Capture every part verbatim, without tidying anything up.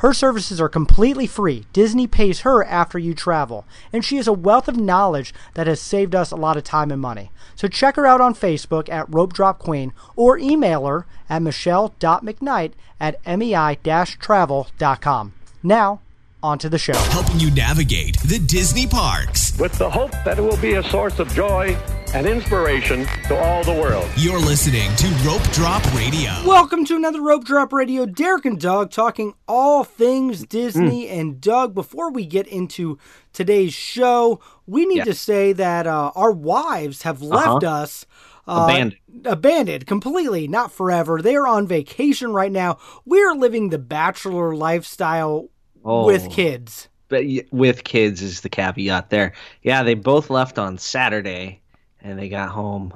Her services are completely free. Disney pays her after you travel, and she has a wealth of knowledge that has saved us a lot of time and money. So check her out on Facebook at Rope Drop Queen or email her at michelle.mcknight at mei-travel.com. Now, on to the show. Helping you navigate the Disney parks. With the hope that it will be a source of joy and inspiration to all the world. You're listening to Rope Drop Radio. Welcome to another Rope Drop Radio. Derek and Doug talking all things Disney. Mm. And Doug, before we get into today's show, we need yes. to say that uh, our wives have left uh-huh. us. Uh, abandoned. Abandoned, completely, not forever. They are on vacation right now. We're living the bachelor lifestyle oh. with kids. But with kids is the caveat there. Yeah, they both left on Saturday. And they got home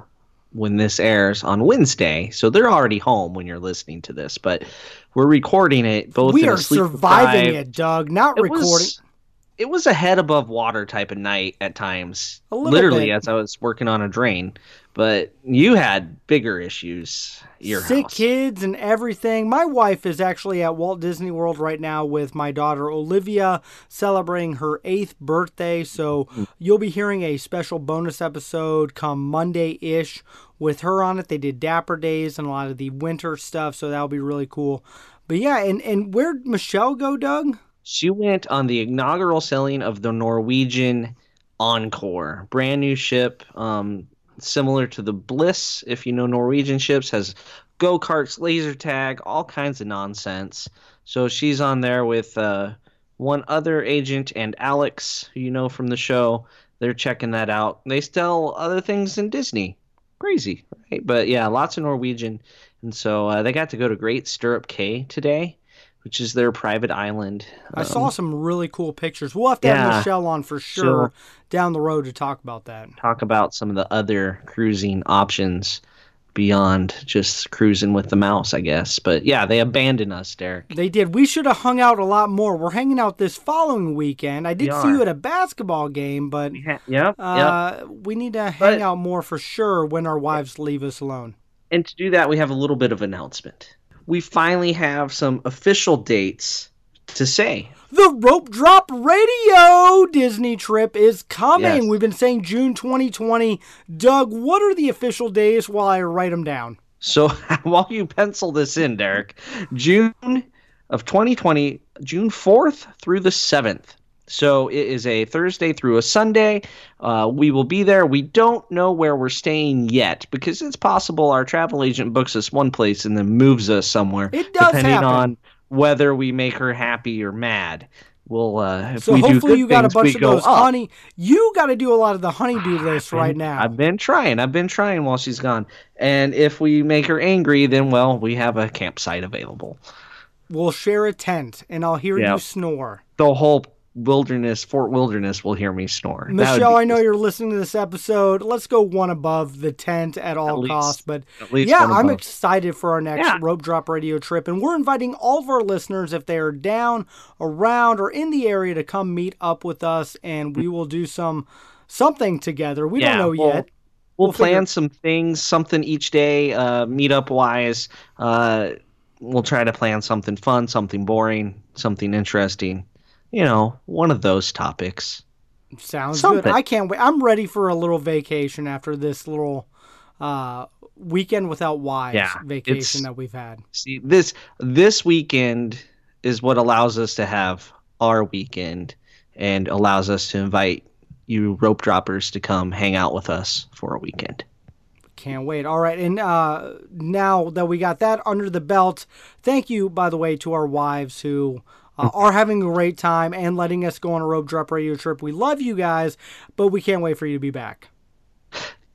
when this airs on Wednesday. So they're already home when you're listening to this. But we're recording it. Both We are surviving deprived. it, Doug. Not it recording. Was, it was a head above water type of night at times. A little Literally bit. As I was working on a drain. But you had bigger issues. Your Sick house. kids and everything. My wife is actually at Walt Disney World right now with my daughter Olivia celebrating her eighth birthday. So you'll be hearing a special bonus episode come Monday-ish with her on it. They did Dapper Days and a lot of the winter stuff. So that'll be really cool. But yeah, and, and where'd Michelle go, Doug? She went on the inaugural sailing of the Norwegian Encore. Brand new ship. Um... Similar to the Bliss, if you know Norwegian ships, has go-karts, laser tag, all kinds of nonsense. So she's on there with uh, one other agent and Alex, who you know from the show. They're checking that out. They sell other things in Disney. Crazy, right? But yeah, lots of Norwegian. And so uh, they got to go to Great Stirrup Cay today, which is their private island. Um, I saw some really cool pictures. We'll have to yeah, have Michelle on for sure, sure down the road to talk about that. Talk about some of the other cruising options beyond just cruising with the mouse, I guess. But yeah, they abandoned us, Derek. They did. We should have hung out a lot more. We're hanging out this following weekend. I did we see you at a basketball game, but yeah, yep, uh, yep. we need to hang but, out more for sure when our wives leave us alone. And to do that, we have a little bit of announcement. We finally have some official dates to say. The Rope Drop Radio Disney trip is coming. Yes. We've been saying June twenty twenty. Doug, what are the official days while I write them down? So while you pencil this in, Derek, June of twenty twenty, June fourth through the seventh. So it is a Thursday through a Sunday. Uh, we will be there. We don't know where we're staying yet because it's possible our travel agent books us one place and then moves us somewhere. It does depending happen. on whether we make her happy or mad. We'll uh, if so we hopefully do good you got things, a bunch of those go, honey. Oh, you got to do a lot of the honeydew list right now. I've been trying. I've been trying while she's gone. And if we make her angry, then well, we have a campsite available. We'll share a tent, and I'll hear yep. you snore. The whole. Wilderness, Fort Wilderness will hear me snore. Michelle, I know you're listening to this episode. Let's go one above the tent at all costs. But yeah, I'm excited for our next yeah. Rope Drop Radio trip. And we're inviting all of our listeners, if they are down, around, or in the area, to come meet up with us. And we will do some something together. We yeah, don't know well, yet. We'll, we'll plan figure. some things, something each day, uh, meetup-wise. Uh, we'll try to plan something fun, something boring, something interesting. You know, one of those topics. Sounds Something. good. I can't wait. I'm ready for a little vacation after this little uh, weekend without wives yeah, vacation that we've had. See, this this weekend is what allows us to have our weekend and allows us to invite you Rope Droppers to come hang out with us for a weekend. Can't wait. All right. And uh, now that we got that under the belt, thank you, by the way, to our wives who... Uh, are having a great time and letting us go on a Rope Drop Radio trip. We love you guys, but we can't wait for you to be back.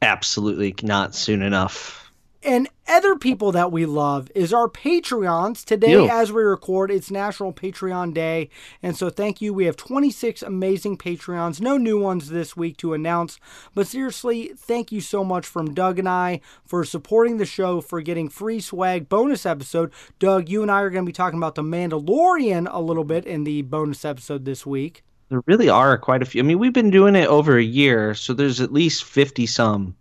Absolutely not soon enough. And other people that we love is our Patreons. Today, Ew. as we record, it's National Patreon Day. And so thank you. We have twenty-six amazing Patreons. No new ones this week to announce. But seriously, thank you so much from Doug and I for supporting the show, for getting free swag. Bonus episode. Doug, you and I are going to be talking about The Mandalorian a little bit in the bonus episode this week. There really are quite a few. I mean, we've been doing it over a year, so there's at least fifty some.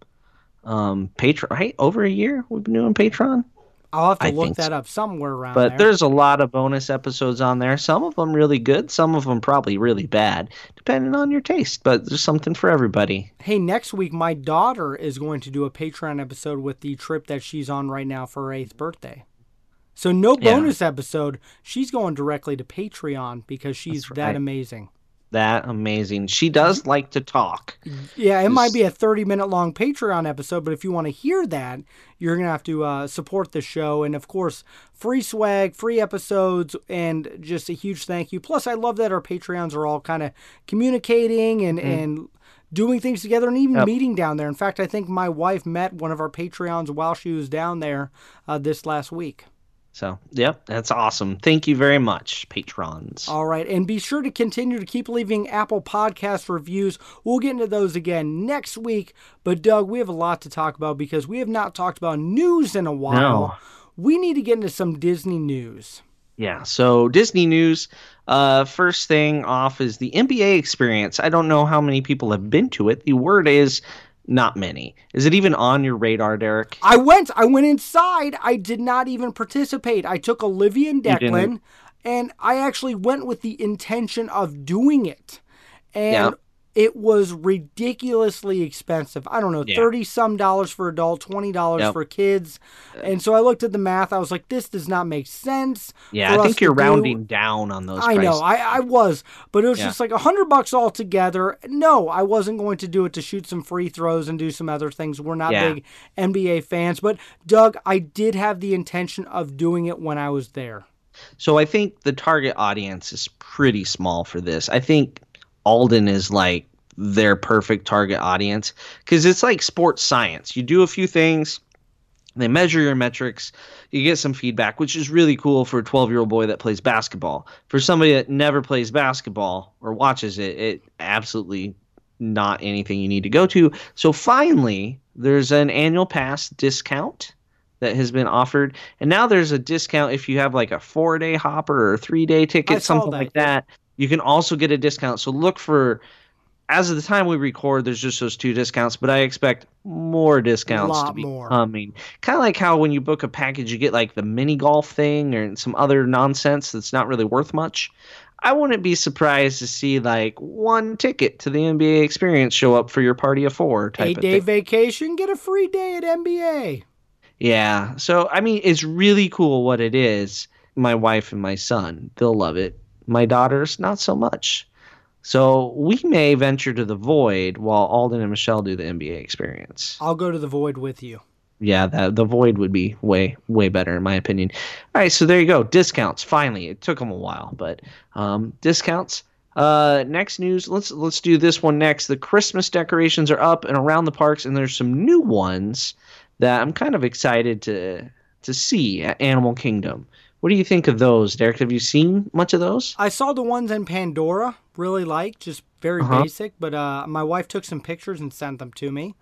Um, Patreon, right? Over a year we've been doing Patreon. I'll have to I look that so. up somewhere around but there. But there's a lot of bonus episodes on there. Some of them really good, some of them probably really bad, depending on your taste. But there's something for everybody. Hey, next week my daughter is going to do a Patreon episode with the trip that she's on right now for her eighth birthday. So no bonus yeah. episode. She's going directly to Patreon because she's right. that amazing. That amazing. She does like to talk. Yeah, it Just, might be a thirty minute long Patreon episode, but if you want to hear that, you're going to have to uh, support the show. And of course, free swag, free episodes, and just a huge thank you. Plus, I love that our Patreons are all kind of communicating and, mm. and doing things together and even yep. meeting down there. In fact, I think my wife met one of our Patreons while she was down there uh, this last week. So, yep, that's awesome. Thank you very much, patrons. All right, and be sure to continue to keep leaving Apple Podcast reviews. We'll get into those again next week. But, Doug, we have a lot to talk about because we have not talked about news in a while. No. We need to get into some Disney news. Yeah, so Disney news, uh, first thing off is the N B A Experience. I don't know how many people have been to it. The word is... not many. Is it even on your radar, Derek? I went. I went inside. I did not even participate. I took Olivia and Declan, and I actually went with the intention of doing it. And yeah. it was ridiculously expensive. I don't know, yeah. thirty some dollars for adult, twenty dollars yep. for kids. And so I looked at the math. I was like, this does not make sense. Yeah, I think you're rounding do. down on those I prices. know, I, I was. But it was yeah. just like a hundred bucks altogether. No, I wasn't going to do it to shoot some free throws and do some other things. We're not yeah. big N B A fans. But, Doug, I did have the intention of doing it when I was there. So I think the target audience is pretty small for this. I think... Alden is like their perfect target audience because it's like sports science. You do a few things, they measure your metrics, you get some feedback, which is really cool for a twelve year old boy that plays basketball. For somebody that never plays basketball or watches it, it absolutely not anything you need to go to. So finally, there's an annual pass discount that has been offered, and now there's a discount if you have like a four day hopper or a three day ticket, something that. like that. You can also get a discount. So look for, as of the time we record, there's just those two discounts, but I expect more discounts to be more. coming. Kind of like how when you book a package, you get like the mini golf thing or some other nonsense that's not really worth much. I wouldn't be surprised to see like one ticket to the N B A Experience show up for your party of four type Eight of thing. Eight-day vacation, get a free day at N B A. Yeah. So, I mean, it's really cool what it is. My wife and my son, they'll love it. My daughters, not so much. So we may venture to the void while Alden and Michelle do the N B A Experience. I'll go to the void with you. Yeah, that, the void would be way, way better in my opinion. All right, so there you go. Discounts, finally. It took them a while, but um, discounts. Uh, next news, let's let's do this one next. The Christmas decorations are up and around the parks, and there's some new ones that I'm kind of excited to to see at Animal Kingdom. What do you think of those, Derek? Have you seen much of those? I saw the ones in Pandora, really like, just very uh-huh. basic. But uh, my wife took some pictures and sent them to me.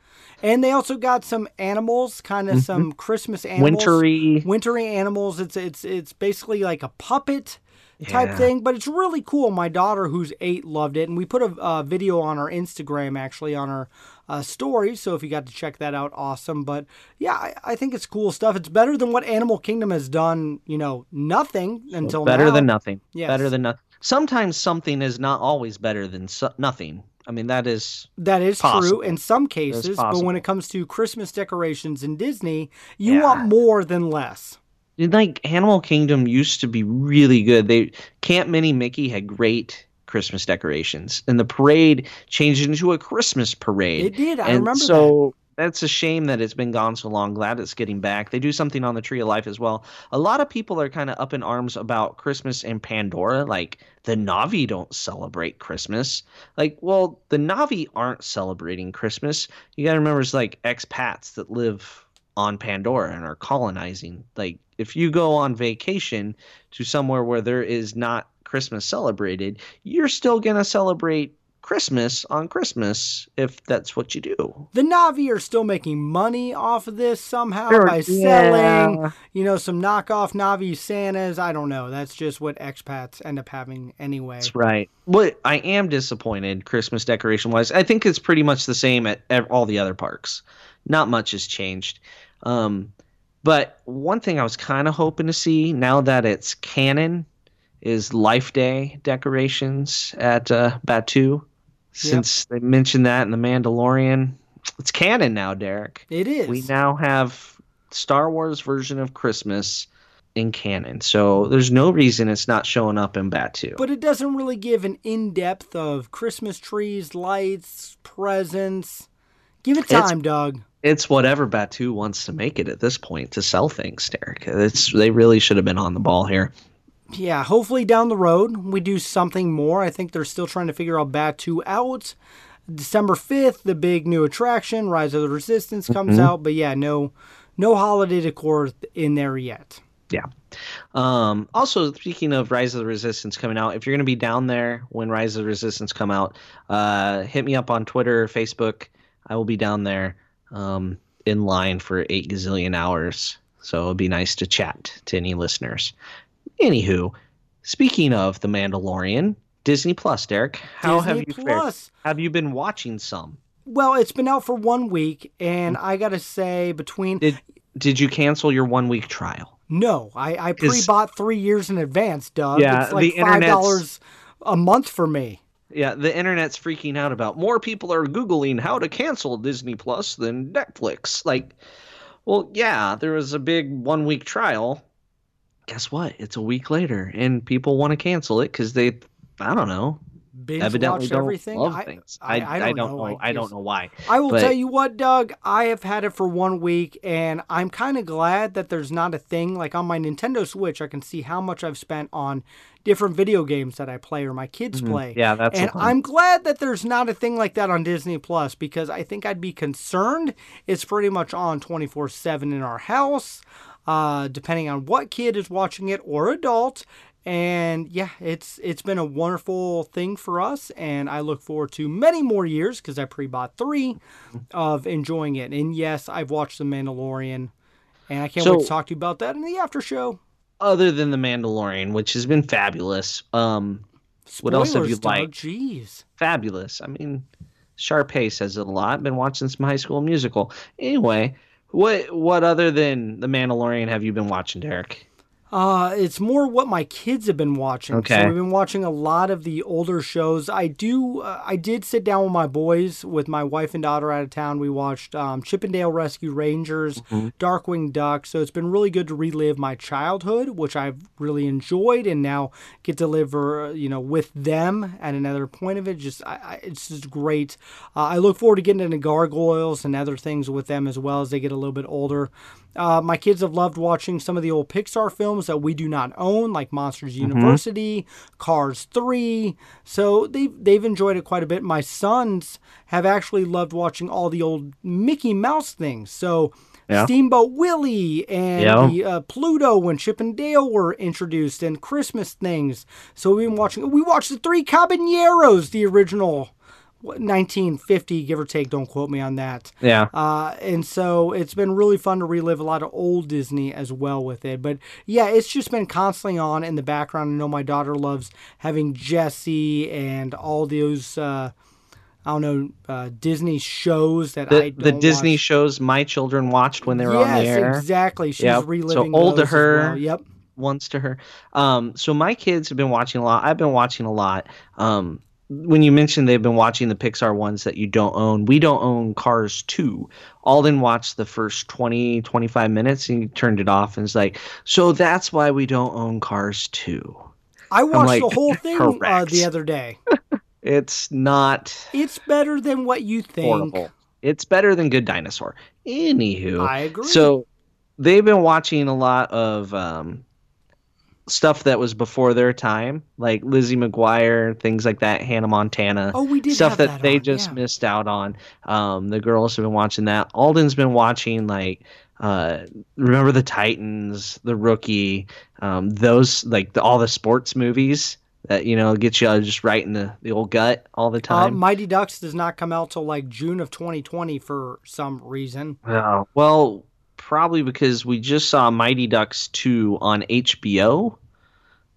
And they also got some animals, kind of mm-hmm. some Christmas animals. Wintry. Wintry animals. It's it's it's basically like a puppet type yeah. thing, but it's really cool. My daughter, who's eight, loved it. And we put a, a video on our Instagram, actually, on our Uh, story, so if you got to check that out, awesome. But yeah, I, I think it's cool stuff. It's better than what Animal Kingdom has done, you know, nothing until better now. Better than nothing. Yes. Better than nothing. Sometimes something is not always better than so- nothing. I mean, that is That is possible. true in some cases, but when it comes to Christmas decorations in Disney, you yeah. want more than less. Like Animal Kingdom used to be really good. They Camp Minnie Mickey had great Christmas decorations, and the parade changed into a Christmas parade. It did. I and remember so that. That's a shame that it's been gone so long. Glad it's getting back. They do something on the Tree of Life as well. A lot of people are kind of up in arms about Christmas and Pandora. Like the Na'vi don't celebrate Christmas. Like, well, the Na'vi aren't celebrating Christmas. You got to remember it's like expats that live on Pandora and are colonizing. Like, if you go on vacation to somewhere where there is not Christmas celebrated, you're still going to celebrate Christmas on Christmas if that's what you do. The Na'vi are still making money off of this somehow sure, by selling, yeah. you know, some knockoff Na'vi Santas. I don't know. That's just what expats end up having anyway. That's right. But I am disappointed Christmas decoration-wise. I think it's pretty much the same at all the other parks. Not much has changed. Um, but one thing I was kind of hoping to see now that it's canon is Life Day decorations at uh, Batuu. Since yep. they mentioned that in The Mandalorian, it's canon now, Derek. It is. We now have Star Wars version of Christmas in canon, so there's no reason it's not showing up in Batuu. But it doesn't really give an in-depth of Christmas trees, lights, presents. Give it time, it's, dog. It's whatever Batuu wants to make it at this point to sell things, Derek. It's, they really should have been on the ball here. Yeah, hopefully down the road we do something more. I think they're still trying to figure out Batuu out. December fifth, the big new attraction, Rise of the Resistance, comes mm-hmm. out. But yeah, no no holiday decor in there yet. Yeah. Um, also, speaking of Rise of the Resistance coming out, if you're going to be down there when Rise of the Resistance come out, uh, hit me up on Twitter, Facebook. I will be down there um, in line for eight gazillion hours. So it would be nice to chat to any listeners. Anywho, speaking of The Mandalorian, Disney Plus, Derek, how Disney have you Plus. fared? Have you been watching some? Well, it's been out for one week, and I gotta say, between did, did you cancel your one week trial? No, I, I pre-bought three years in advance, Doug. Yeah, it's like five dollars a month for me. Yeah, the internet's freaking out about more people are Googling how to cancel Disney Plus than Netflix. Like, well, yeah, there was a big one week trial. Guess what? It's a week later, and people want to cancel it because they, I don't know, binge evidently don't everything. love I, things. I, I, I, don't I don't know. know I don't know why. I will but, tell you what, Doug. I have had it for one week, and I'm kind of glad that there's not a thing. Like on my Nintendo Switch, I can see how much I've spent on different video games that I play or my kids mm-hmm. play. Yeah, that's. And I'm glad that there's not a thing like that on Disney Plus because I think I'd be concerned. It's pretty much on twenty-four seven in our house. Uh, depending on what kid is watching it or adult. And yeah, it's it's been a wonderful thing for us. And I look forward to many more years because I pre-bought three of enjoying it. And yes, I've watched The Mandalorian. And I can't so, wait to talk to you about that in the after show. Other than The Mandalorian, which has been fabulous. Um, Spoilers, what else have you liked? Jeez. Fabulous. I mean, Sharpay says it a lot. Been watching some High School Musical. Anyway... What what other than The Mandalorian have you been watching, Derek? Uh, it's more what my kids have been watching. Okay. So we've been watching a lot of the older shows. I do. Uh, I did sit down with my boys, with my wife and daughter out of town. We watched um, Chippendale Rescue Rangers, mm-hmm. Darkwing Duck. So it's been really good to relive my childhood, which I've really enjoyed, and now get to live, you know, with them at another point of it. Just, I, I, it's just great. Uh, I look forward to getting into Gargoyles and other things with them as well as they get a little bit older. Uh, my kids have loved watching some of the old Pixar films that we do not own, like Monsters mm-hmm. University, Cars Three. So they've, they've enjoyed it quite a bit. My sons have actually loved watching all the old Mickey Mouse things. So yeah. Steamboat Willie and yeah. the, uh, Pluto when Chip and Dale were introduced and Christmas things. So we've been watching. We watched the Three Caballeros, the original nineteen fifty, give or take, don't quote me on that. Yeah. Uh, and so it's been really fun to relive a lot of old Disney as well with it. But yeah, it's just been constantly on in the background. I know my daughter loves having Jessie and all those, uh, I don't know, uh, Disney shows that the, I don't The Disney watch. shows my children watched when they were yes, on the air. Yes, exactly. She's yep. reliving so old those to her. As well. Yep. Once to her. Um, so my kids have been watching a lot. I've been watching a lot. Um, When you mentioned they've been watching the Pixar ones that you don't own, we don't own Cars Two. Alden watched the first twenty, twenty-five minutes and he turned it off and was like, so that's why we don't own Cars Two. I watched like, the whole thing uh, the other day. It's not. It's better than what you think. Horrible. It's better than Good Dinosaur. Anywho. I agree. So they've been watching a lot of um, stuff that was before their time, like Lizzie McGuire, things like that, Hannah Montana. Oh, we did stuff that, that they on. just yeah. missed out on. Um, the girls have been watching that. Alden's been watching like uh, Remember the Titans, The Rookie, um, those like the, all the sports movies that you know get you uh, just right in the, the old gut all the time. Uh, Mighty Ducks does not come out till like June of twenty twenty for some reason. Uh, well. Probably because we just saw Mighty Ducks two on H B O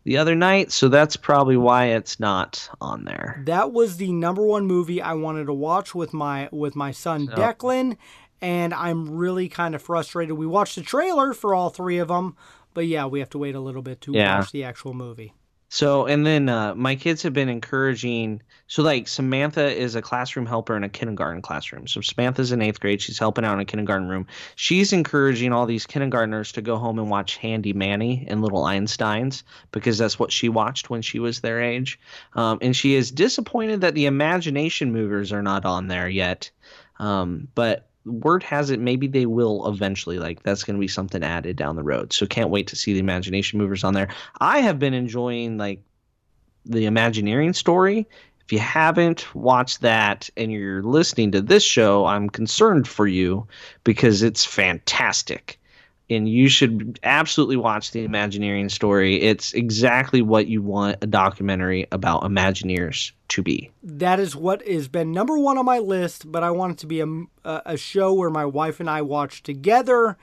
the other night, so that's probably why it's not on there. That was the number one movie I wanted to watch with my with my son so. Declan, and I'm really kind of frustrated. We watched the trailer for all three of them, but yeah, we have to wait a little bit to yeah. watch the actual movie. So, and then uh, my kids have been encouraging, so like Samantha is a classroom helper in a kindergarten classroom. So Samantha's in eighth grade. She's helping out in a kindergarten room. She's encouraging all these kindergartners to go home and watch Handy Manny and Little Einsteins because that's what she watched when she was their age. Um, and she is disappointed that the Imagination Movers are not on there yet. Um, but word has it maybe they will eventually, like that's going to be something added down the road, so can't wait to see the Imagination Movers on there. I have been enjoying like The Imagineering Story. If you haven't watched that and you're listening to this show, I'm concerned for you because it's fantastic and you should absolutely watch The Imagineering Story. It's exactly what you want a documentary about Imagineers to be. That is what has been number one on my list, but I want it to be a, a show where my wife and I watch together. And,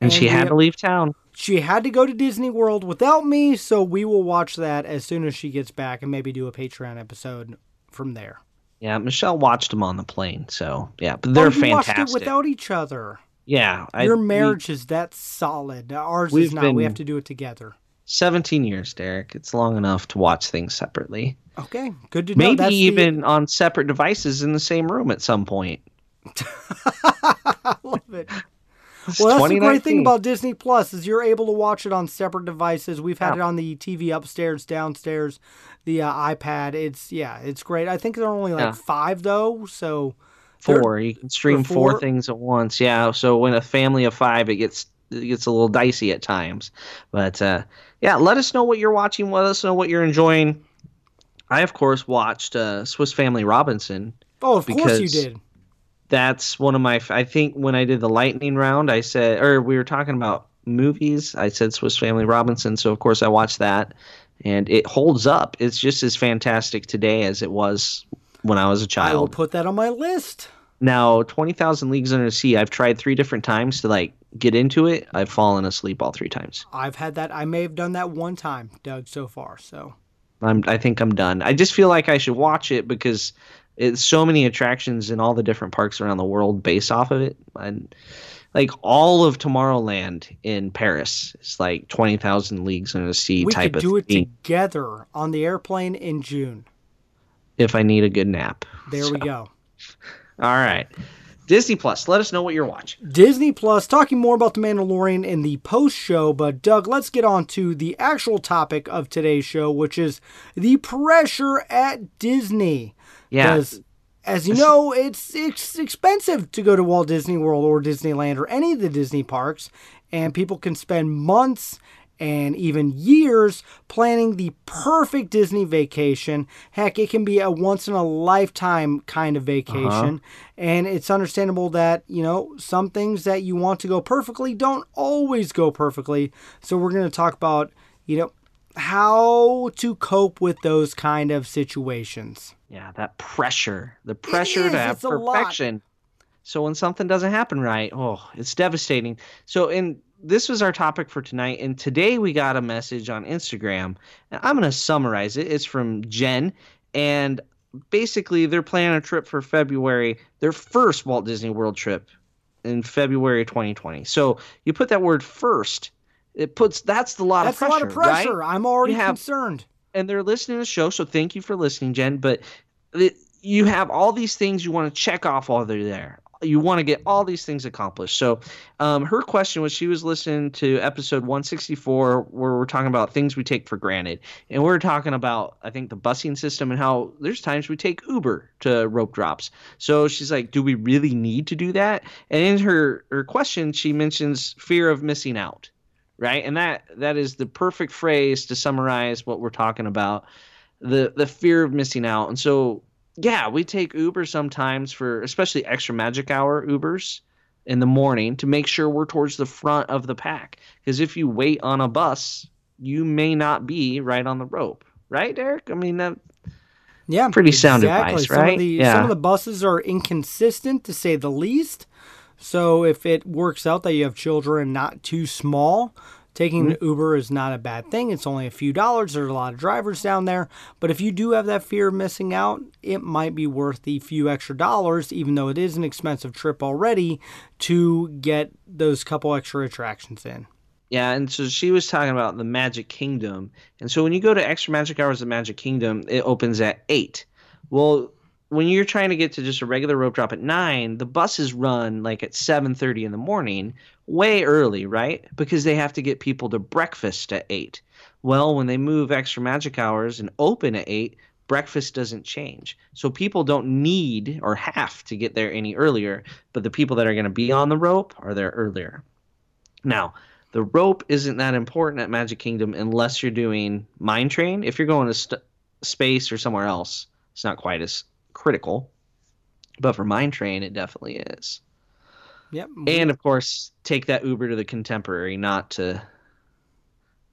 and she had have, to leave town. She had to go to Disney World without me, so we will watch that as soon as she gets back and maybe do a Patreon episode from there. Yeah, Michelle watched them on the plane, so yeah, but they're oh, you fantastic. Watched it without each other. Yeah. Your I, marriage we, is that solid. Ours is not. We have to do it together. seventeen years, Derek. It's long enough to watch things separately. Okay. Good to know. Maybe That's even the... on separate devices in the same room at some point. I love it. Well, that's the great thing about Disney Plus is you're able to watch it on separate devices. We've had yeah. it on the T V upstairs, downstairs, the uh, iPad. It's yeah, it's great. I think there are only like yeah. five though, so Four. You can stream four? four things at once. Yeah. So when a family of five, it gets it gets a little dicey at times. But uh, yeah, let us know what you're watching. Let us know what you're enjoying. I, of course, watched uh, Swiss Family Robinson. Oh, of course you did. That's one of my – I think when I did the lightning round, I said – or we were talking about movies. I said Swiss Family Robinson. So, of course, I watched that. And it holds up. It's just as fantastic today as it was – when I was a child. I will put that on my list. Now, twenty thousand Leagues Under the Sea, I've tried three different times to like get into it. I've fallen asleep all three times. I've had that. I may have done that one time, Doug, so far. So I'm, I think I'm done. I just feel like I should watch it because it's so many attractions in all the different parks around the world based off of it. And like all of Tomorrowland in Paris is like twenty thousand Leagues Under the Sea we type of thing. We could do it together on the airplane in June. If I need a good nap. There so. we go. All right. Disney Plus, let us know what you're watching. Disney Plus, talking more about The Mandalorian in the post-show, but Doug, let's get on to the actual topic of today's show, which is the pressure at Disney. Yeah. Because, as you know, it's, it's expensive to go to Walt Disney World or Disneyland or any of the Disney parks, and people can spend months and even years planning the perfect Disney vacation. Heck, it can be a once-in-a-lifetime kind of vacation. Uh-huh. And it's understandable that, you know, some things that you want to go perfectly don't always go perfectly. So we're going to talk about, you know, how to cope with those kind of situations. Yeah, that pressure. The pressure is, to have perfection. So when something doesn't happen right, oh, it's devastating. So in... This was our topic for tonight, and today we got a message on Instagram. And I'm going to summarize it. It's from Jen, and basically they're planning a trip for February, their first Walt Disney World trip in February twenty twenty. So you put that word first. It puts that's the lot that's of pressure. That's a lot of pressure. Right? I'm already have, concerned. And they're listening to the show, so thank you for listening, Jen. But it, you have all these things you want to check off while they're there. You want to get all these things accomplished. So um, her question was, she was listening to episode one sixty-four where we're talking about things we take for granted. And we're talking about, I think, the busing system and how there's times we take Uber to rope drops. So she's like, do we really need to do that? And in her, her question, she mentions fear of missing out. right? And that that is the perfect phrase to summarize what we're talking about, the the fear of missing out. And so, yeah, we take Uber sometimes for especially extra magic hour Ubers in the morning to make sure we're towards the front of the pack. Because if you wait on a bus, you may not be right on the rope. Right, Derek? I mean, that yeah, pretty sound exactly. advice, right? Some of, the, yeah. some of the buses are inconsistent, to say the least. So if it works out that you have children not too small, taking mm-hmm. an Uber is not a bad thing. It's only a few dollars. There are a lot of drivers down there. But if you do have that fear of missing out, it might be worth the few extra dollars, even though it is an expensive trip already, to get those couple extra attractions in. Yeah, and so she was talking about the Magic Kingdom. And so when you go to Extra Magic Hours of Magic Kingdom, it opens at eight. Well, when you're trying to get to just a regular rope drop at nine, the buses run like at seven thirty in the morning, way early, right? Because they have to get people to breakfast at eight. Well, when they move Extra Magic Hours and open at eight, breakfast doesn't change. So people don't need or have to get there any earlier, but the people that are going to be on the rope are there earlier. Now, the rope isn't that important at Magic Kingdom unless you're doing Mine Train. If you're going to st- space or somewhere else, it's not quite as critical. But for Mine Train, it definitely is. Yep. And, of course, take that Uber to the Contemporary, not to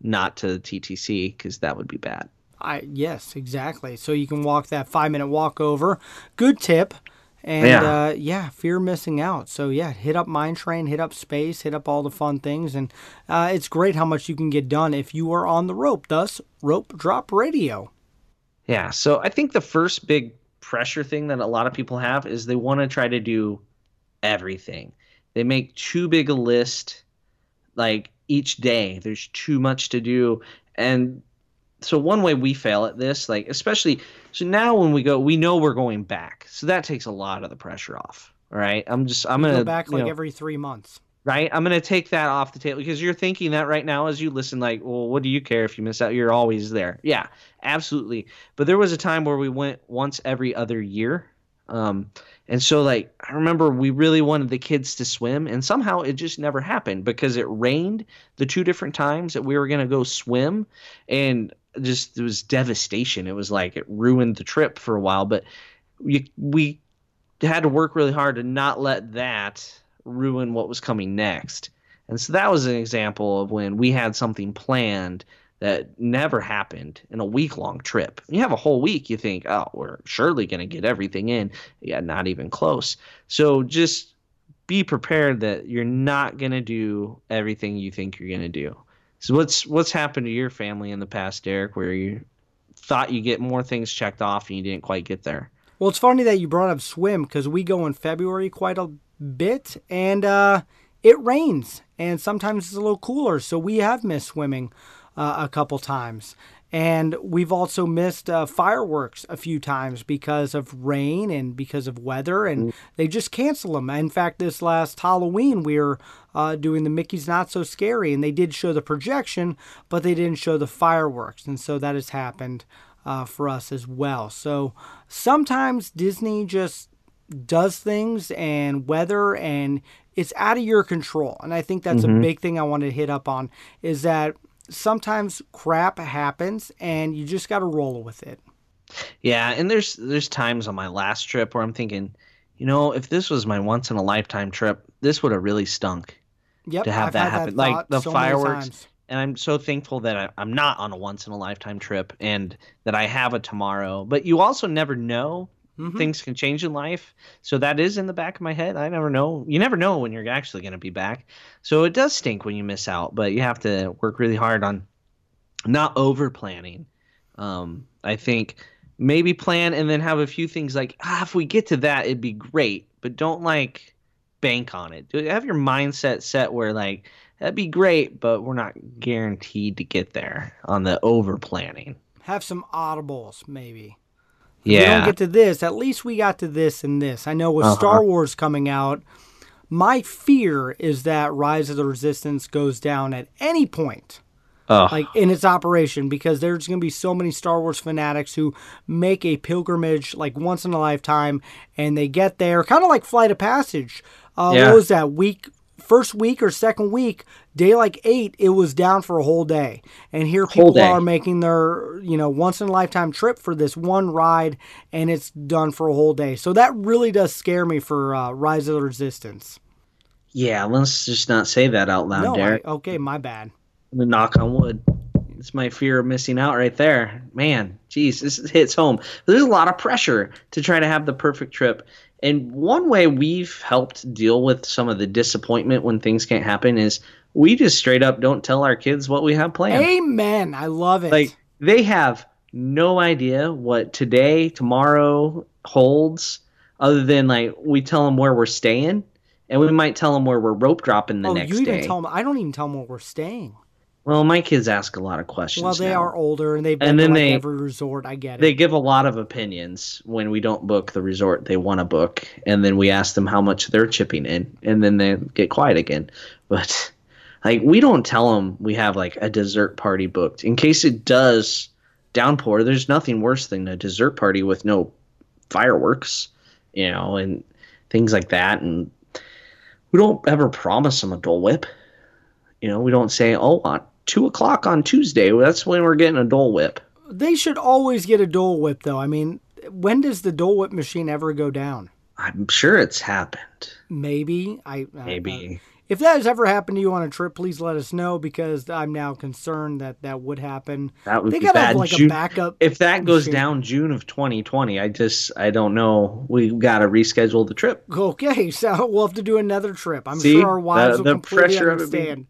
not to the T T C, because that would be bad. I Yes, exactly. So you can walk that five-minute walk over. Good tip. And, yeah. Uh, yeah, fear missing out. So, yeah, hit up Mine Train, hit up Space, hit up all the fun things. And uh, it's great how much you can get done if you are on the rope, thus Rope Drop Radio. Yeah, so I think the first big pressure thing that a lot of people have is they want to try to do everything. They make too big a list, like, each day. There's too much to do. And so one way we fail at this, like especially so now when we go, we know we're going back. So that takes a lot of the pressure off. All right. I'm just I'm going to go back like know, every three months. Right. I'm going to take that off the table because you're thinking that right now as you listen, like, well, what do you care if you miss out? You're always there. Yeah, absolutely. But there was a time where we went once every other year. Um, and so like I remember we really wanted the kids to swim and somehow it just never happened because it rained the two different times that we were going to go swim and just it was devastation. It was like it ruined the trip for a while, but we, we had to work really hard to not let that ruin what was coming next. And so that was an example of when we had something planned that never happened in a week-long trip. You have a whole week, you think, oh, we're surely going to get everything in. Yeah, not even close. So just be prepared that you're not going to do everything you think you're going to do. So what's what's happened to your family in the past, Derek, where you thought you get more things checked off and you didn't quite get there? Well, it's funny that you brought up swim because we go in February quite a bit, and uh, it rains, and sometimes it's a little cooler, so we have missed swimming uh, a couple times. And we've also missed uh, fireworks a few times because of rain and because of weather, and they just cancel them. In fact, this last Halloween, we were uh, doing the Mickey's Not So Scary, and they did show the projection, but they didn't show the fireworks, and so that has happened uh, for us as well. So sometimes Disney just does things and weather, and it's out of your control, and I think that's mm-hmm. a big thing I wanted to hit up on is that sometimes crap happens and you just got to roll with it. Yeah. And there's, there's times on my last trip where I'm thinking, you know, if this was my once in a lifetime trip, this would have really stunk yep, to have I've that happen. That like the so fireworks. And I'm so thankful that I, I'm not on a once in a lifetime trip and that I have a tomorrow, but you also never know. Mm-hmm. Things can change in life. So that is in the back of my head. I never know. You never know when you're actually going to be back. So it does stink when you miss out, but you have to work really hard on not over planning. Um, I think maybe plan and then have a few things like, ah, if we get to that, it'd be great, but don't like bank on it. Have your mindset set where like, that'd be great, but we're not guaranteed to get there on the over planning. Have some audibles maybe. Yeah. We don't get to this. At least we got to this and this. I know with uh-huh. Star Wars coming out, my fear is that Rise of the Resistance goes down at any point oh. like in its operation because there's going to be so many Star Wars fanatics who make a pilgrimage like once in a lifetime and they get there, kind of like Flight of Passage. Uh, yeah. What was that, week first week or second week, day like eight, it was down for a whole day. And here people are making their, you know, once in a lifetime trip for this one ride, and it's done for a whole day. So that really does scare me for uh, Rise of the Resistance. Yeah, let's just not say that out loud, no, Derek. I, okay, my bad. Knock on wood. It's my fear of missing out right there. Man, geez, this hits home. There's a lot of pressure to try to have the perfect trip. And one way we've helped deal with some of the disappointment when things can't happen is we just straight up don't tell our kids what we have planned. Amen. I love it. Like, they have no idea what today, tomorrow holds, other than, like, we tell them where we're staying, and we might tell them where we're rope dropping the oh, next you even day. Tell them, I don't even tell them where we're staying. Well, my kids ask a lot of questions. Well, they now. are older, and they've been and then to like they, every resort. I get it. They give a lot of opinions when we don't book the resort they want to book, and then we ask them how much they're chipping in, and then they get quiet again. But like, we don't tell them we have like a dessert party booked in case it does downpour. There's nothing worse than a dessert party with no fireworks, you know, and things like that. And we don't ever promise them a Dole Whip. You know, we don't say, oh, I Two o'clock on Tuesday, that's when we're getting a Dole Whip. They should always get a Dole Whip, though. I mean, when does the Dole Whip machine ever go down? I'm sure it's happened. Maybe. I Maybe. I, if that has ever happened to you on a trip, please let us know, because I'm now concerned that that would happen. That would they be gotta bad. Have like June, a backup if that goes machine. Down June of twenty twenty, I just, I don't know. We've got to reschedule the trip. Okay, so we'll have to do another trip. I'm See, sure our wives the, will the completely understand.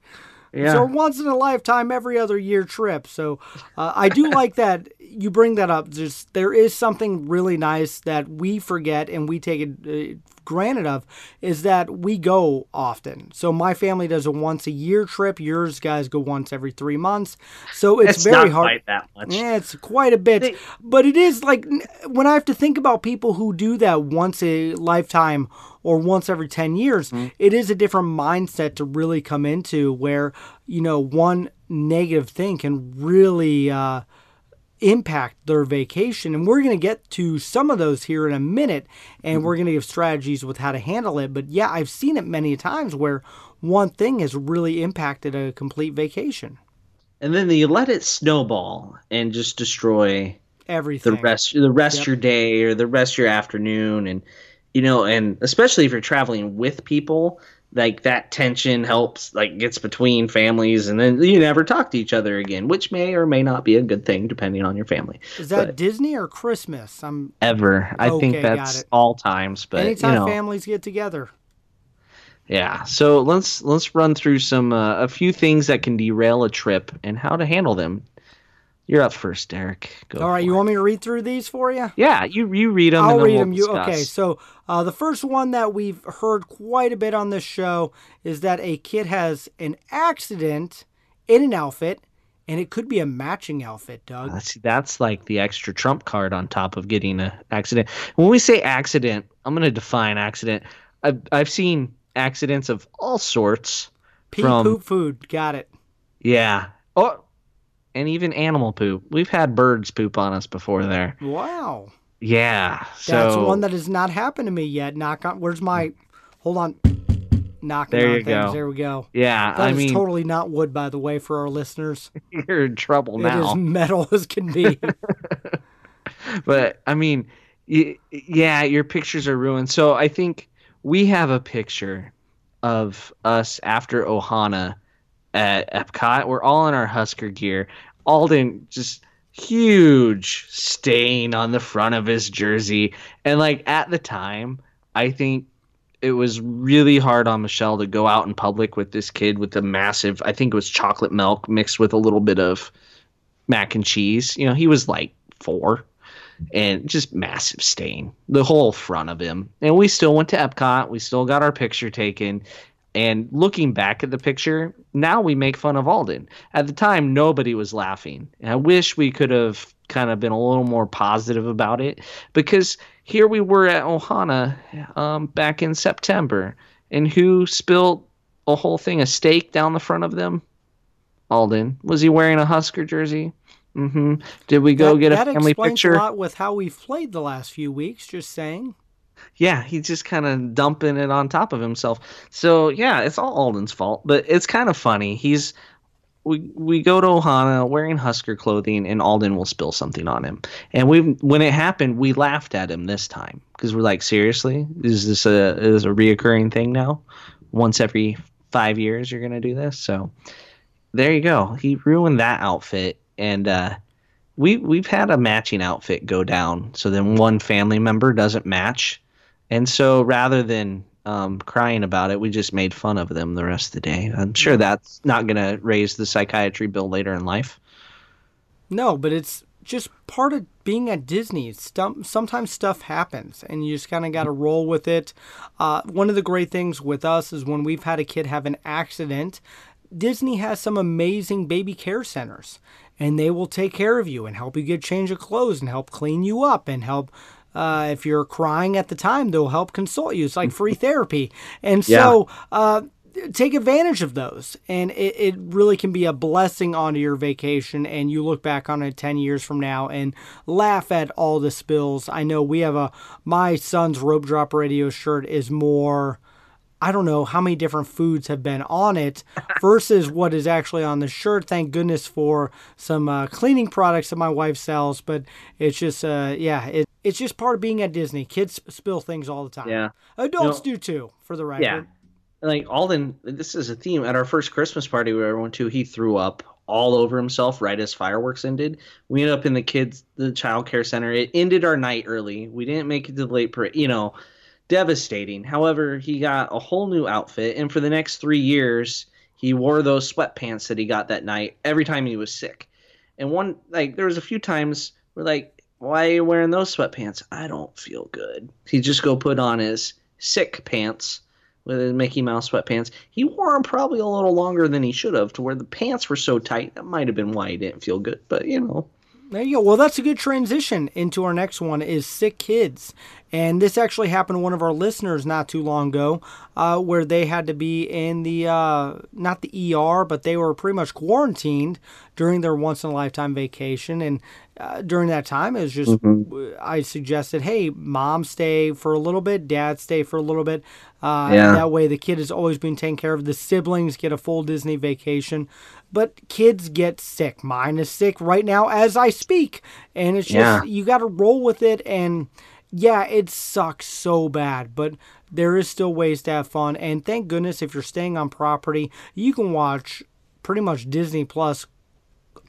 Yeah. So once in a lifetime, every other year trip. So uh, I do like that you bring that up. Just there is something really nice that we forget and we take it uh, granted of, is that we go often. So my family does a once a year trip. Yours guys go once every three months. So it's, it's very not hard. Quite that much. Yeah, it's quite a bit. They, but it is like when I have to think about people who do that once a lifetime or once every ten years, mm-hmm. It is a different mindset to really come into, where, you know, one negative thing can really uh, impact their vacation. And we're going to get to some of those here in a minute, and mm-hmm. We're going to give strategies with how to handle it. But yeah, I've seen it many times where one thing has really impacted a complete vacation. And then you let it snowball and just destroy everything. The rest, the rest yep. of your day or the rest of your afternoon. And you know, and especially if you're traveling with people, like that tension helps, like gets between families, and then you never talk to each other again, which may or may not be a good thing depending on your family. Is that but Disney or Christmas? I'm ever. I okay, think that's all times, but anytime you know, families get together. Yeah. So let's let's run through some uh, a few things that can derail a trip and how to handle them. You're up first, Derek. Go All right, you it. want me to read through these for you? Yeah, you you read them. I'll and then read we'll them. You, okay, so uh, the first one that we've heard quite a bit on this show is that a kid has an accident in an outfit, and it could be a matching outfit, Doug. Uh, see, that's like the extra trump card on top of getting an accident. When we say accident, I'm going to define accident. I've, I've seen accidents of all sorts. Pee, from, poop, food. Got it. Yeah. Oh. And even animal poop. We've had birds poop on us before there. Wow. Yeah. So that's one that has not happened to me yet. Knock on. Where's my? Hold on. Knocking there on you things. Go. There we go. Yeah. That I is mean, totally not wood, by the way, for our listeners. You're in trouble now. It is metal as can be. But I mean, yeah, your pictures are ruined. So I think we have a picture of us after Ohana. At Epcot, we're all in our Husker gear. Alden, just huge stain on the front of his jersey. And like at the time, I think it was really hard on Michelle to go out in public with this kid with the massive, I think it was chocolate milk mixed with a little bit of mac and cheese. You know, he was like four, and just massive stain, the whole front of him. And we still went to Epcot. We still got our picture taken. And looking back at the picture, now we make fun of Alden. At the time, nobody was laughing. And I wish we could have kind of been a little more positive about it, because here we were at Ohana um, back in September. And who spilled a whole thing of steak down the front of them? Alden. Was he wearing a Husker jersey? Mm-hmm. Did we go that, get a family picture? That explains a lot with how we've played the last few weeks, just saying. Yeah, he's just kind of dumping it on top of himself. So, yeah, it's all Alden's fault, but it's kind of funny. He's we we go to Ohana wearing Husker clothing, and Alden will spill something on him. And we when it happened, we laughed at him this time because we're like, seriously? Is this a is this a reoccurring thing now? Once every five years you're going to do this? So there you go. He ruined that outfit, and uh, we, we've had a matching outfit go down, so then one family member doesn't match. And so rather than um, crying about it, we just made fun of them the rest of the day. I'm sure that's not going to raise the psychiatry bill later in life. No, but it's just part of being at Disney. St- sometimes stuff happens, and you just kind of got to roll with it. Uh, one of the great things with us is when we've had a kid have an accident, Disney has some amazing baby care centers, and they will take care of you and help you get a change of clothes and help clean you up and help... Uh, if you're crying at the time, they'll help console you. It's like free therapy. And yeah. so uh, take advantage of those. And it, it really can be a blessing onto your vacation. And you look back on it ten years from now and laugh at all the spills. I know we have a, my son's Rope Drop Radio shirt is more, I don't know how many different foods have been on it versus what is actually on the shirt. Thank goodness for some uh, cleaning products that my wife sells. But it's just, uh, yeah, it, It's just part of being at Disney. Kids spill things all the time. Yeah. Adults no, do too, for the record. Yeah. Like Alden, this is a theme. At our first Christmas party we went to, he threw up all over himself right as fireworks ended. We ended up in the kids, the child care center. It ended our night early. We didn't make it to the late parade. You know, devastating. However, he got a whole new outfit, and for the next three years, he wore those sweatpants that he got that night every time he was sick. And one, like, there was a few times where, like, why are you wearing those sweatpants? I don't feel good. He'd just go put on his sick pants with his Mickey Mouse sweatpants. He wore them probably a little longer than he should have to where the pants were so tight. That might have been why he didn't feel good, but you know. There you go. Well, that's a good transition into our next one is sick kids. And this actually happened to one of our listeners not too long ago uh, where they had to be in the, uh, not the E R, but they were pretty much quarantined during their once-in-a-lifetime vacation. And uh, during that time, it was just, mm-hmm. I suggested, hey, mom stay for a little bit, dad stay for a little bit. Uh, yeah. That way the kid is always being taken care of. The siblings get a full Disney vacation. But kids get sick. Mine is sick right now as I speak. And it's just, yeah. you got to roll with it and... Yeah, it sucks so bad, but there is still ways to have fun. And thank goodness if you're staying on property, you can watch pretty much Disney Plus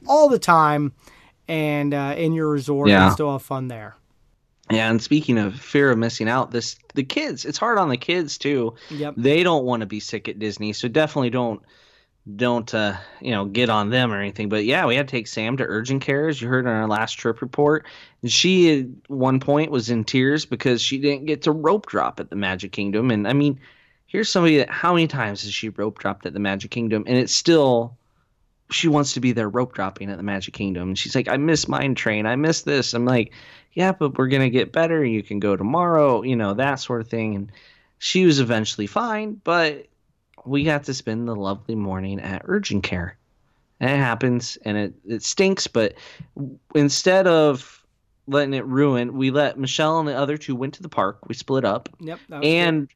all the time and uh, in your resort yeah. and still have fun there. Yeah, and speaking of fear of missing out, this the kids, it's hard on the kids too. Yep. They don't want to be sick at Disney, so definitely don't. Don't, uh, you know, get on them or anything. But, yeah, we had to take Sam to urgent care, as you heard on our last trip report. And she, at one point, was in tears because she didn't get to rope drop at the Magic Kingdom. And, I mean, here's somebody that how many times has she rope dropped at the Magic Kingdom? And it's still she wants to be there rope dropping at the Magic Kingdom. And she's like, I miss Mine Train. I miss this. I'm like, yeah, but we're going to get better. You can go tomorrow, you know, that sort of thing. And she was eventually fine, but – we got to spend the lovely morning at urgent care. And it happens, and it, it stinks, but instead of letting it ruin, we let Michelle and the other two went to the park. We split up. Yep. And good.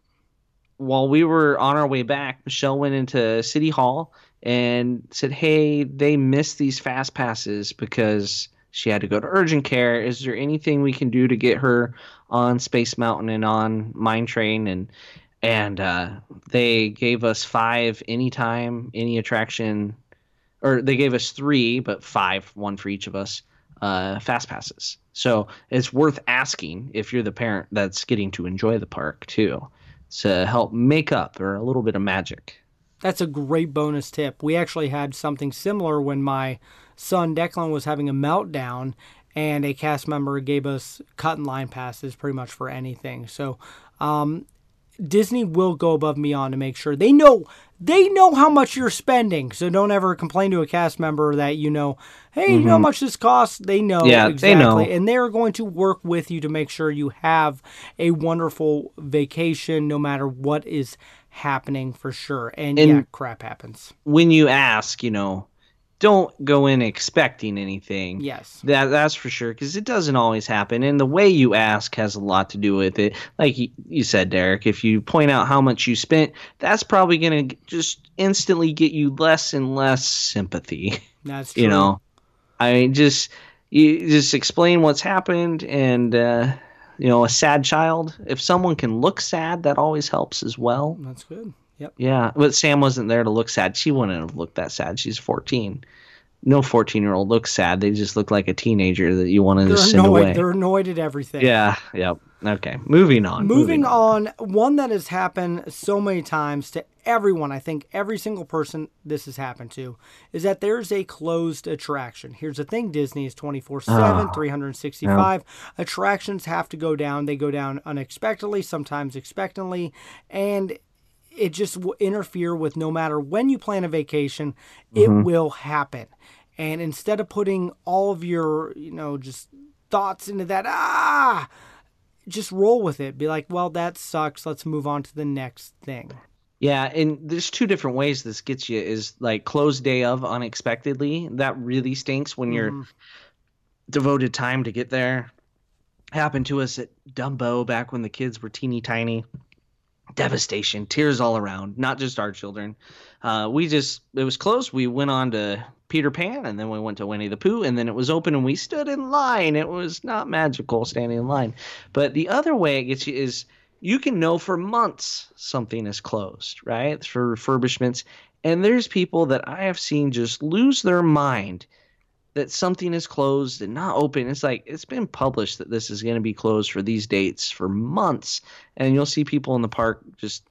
While we were on our way back, Michelle went into City Hall and said, hey, they missed these fast passes because she had to go to urgent care. Is there anything we can do to get her on Space Mountain and on Mine Train? And And uh, they gave us five anytime, any attraction, or they gave us three, but five, one for each of us, uh, fast passes. So it's worth asking if you're the parent that's getting to enjoy the park, too, to help make up or a little bit of magic. That's a great bonus tip. We actually had something similar when my son Declan was having a meltdown, and a cast member gave us cut-and-line passes pretty much for anything. So, um Disney will go above and beyond to make sure they know they know how much you're spending. So don't ever complain to a cast member that you know, hey, mm-hmm. you know how much this costs. They know yeah, exactly, they know. And they are going to work with you to make sure you have a wonderful vacation, no matter what is happening for sure. And, and yeah, crap happens when you ask. You know, don't go in expecting anything. Yes. That that's for sure, because it doesn't always happen. And the way you ask has a lot to do with it. Like you, you said, Derek, if you point out how much you spent, that's probably going to just instantly get you less and less sympathy. That's true. You know, I mean, just you just explain what's happened and, uh, you know, a sad child. If someone can look sad, that always helps as well. That's good. Yep. Yeah, but Sam wasn't there to look sad. She wouldn't have looked that sad. She's fourteen. No fourteen-year-old looks sad. They just look like a teenager that you want to just send away. They're annoyed at everything. Yeah, yep. Okay, moving on. Moving, moving on. on, one that has happened so many times to everyone, I think every single person this has happened to, is that there's a closed attraction. Here's the thing, Disney is twenty-four seven, oh, three sixty-five. No. Attractions have to go down. They go down unexpectedly, sometimes expectantly, and it just will interfere with no matter when you plan a vacation, it mm-hmm. will happen. And instead of putting all of your, you know, just thoughts into that, ah, just roll with it. Be like, well, that sucks. Let's move on to the next thing. Yeah, and there's two different ways this gets you is like closed day of unexpectedly. That really stinks when mm-hmm. you're devoted time to get there. Happened to us at Dumbo back when the kids were teeny tiny. Devastation, tears all around, not just our children. Uh, we just, it was close. We went on to Peter Pan, and then we went to Winnie the Pooh, and then it was open, and we stood in line. It was not magical standing in line. But the other way it gets you is you can know for months something is closed, right, for refurbishments. And there's people that I have seen just lose their mind that something is closed and not open. It's like it's been published that this is going to be closed for these dates for months, and you'll see people in the park just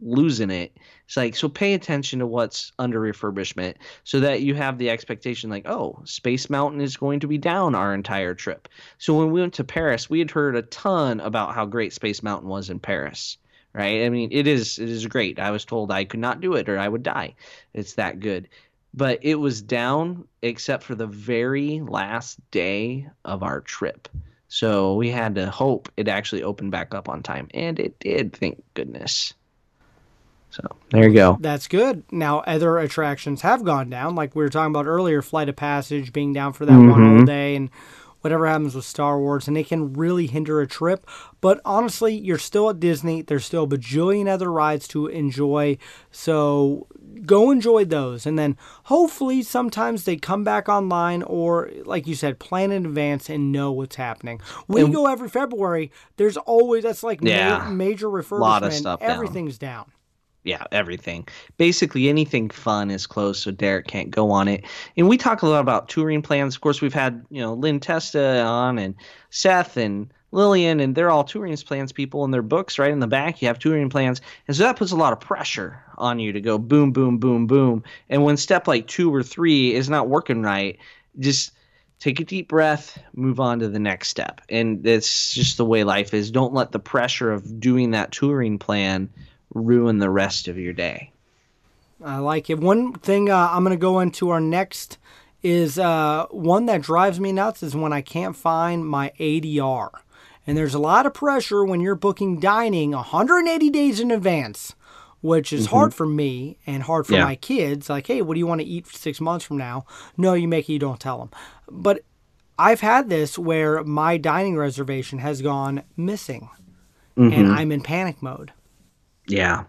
losing it. It's like, so pay attention to what's under refurbishment so that you have the expectation like, oh, Space Mountain is going to be down our entire trip. So when we went to Paris, we had heard a ton about how great Space Mountain was in Paris. Right? I mean, it is it is great. I was told I could not do it or I would die. It's that good. But it was down except for the very last day of our trip. So we had to hope it actually opened back up on time. And it did, thank goodness. So there you go. That's good. Now, other attractions have gone down. Like we were talking about earlier, Flight of Passage being down for that mm-hmm. one whole day and whatever happens with Star Wars. And it can really hinder a trip. But honestly, you're still at Disney. There's still a bajillion other rides to enjoy. So go enjoy those, and then hopefully sometimes they come back online, or like you said, plan in advance and know what's happening. We and, go every February. There's always that's like yeah, ma- major refurbishment. Lot of stuff Everything's down. down. Yeah, everything. Basically anything fun is closed, so Derek can't go on it. And we talk a lot about touring plans. Of course, we've had you know Lynn Testa on and Seth and Lillian, and they're all touring plans people in their books. Right in the back, you have touring plans. And so that puts a lot of pressure on you to go boom, boom, boom, boom. And when step like two or three is not working right, just take a deep breath, move on to the next step. And it's just the way life is. Don't let the pressure of doing that touring plan ruin the rest of your day. I like it. One thing uh, I'm going to go into our next is uh, one that drives me nuts is when I can't find my A D R. And there's a lot of pressure when you're booking dining one hundred eighty days in advance, which is mm-hmm. hard for me and hard for yeah. my kids. Like, hey, what do you want to eat six months from now? No, you make it, you don't tell them. But I've had this where my dining reservation has gone missing, mm-hmm. and I'm in panic mode. Yeah.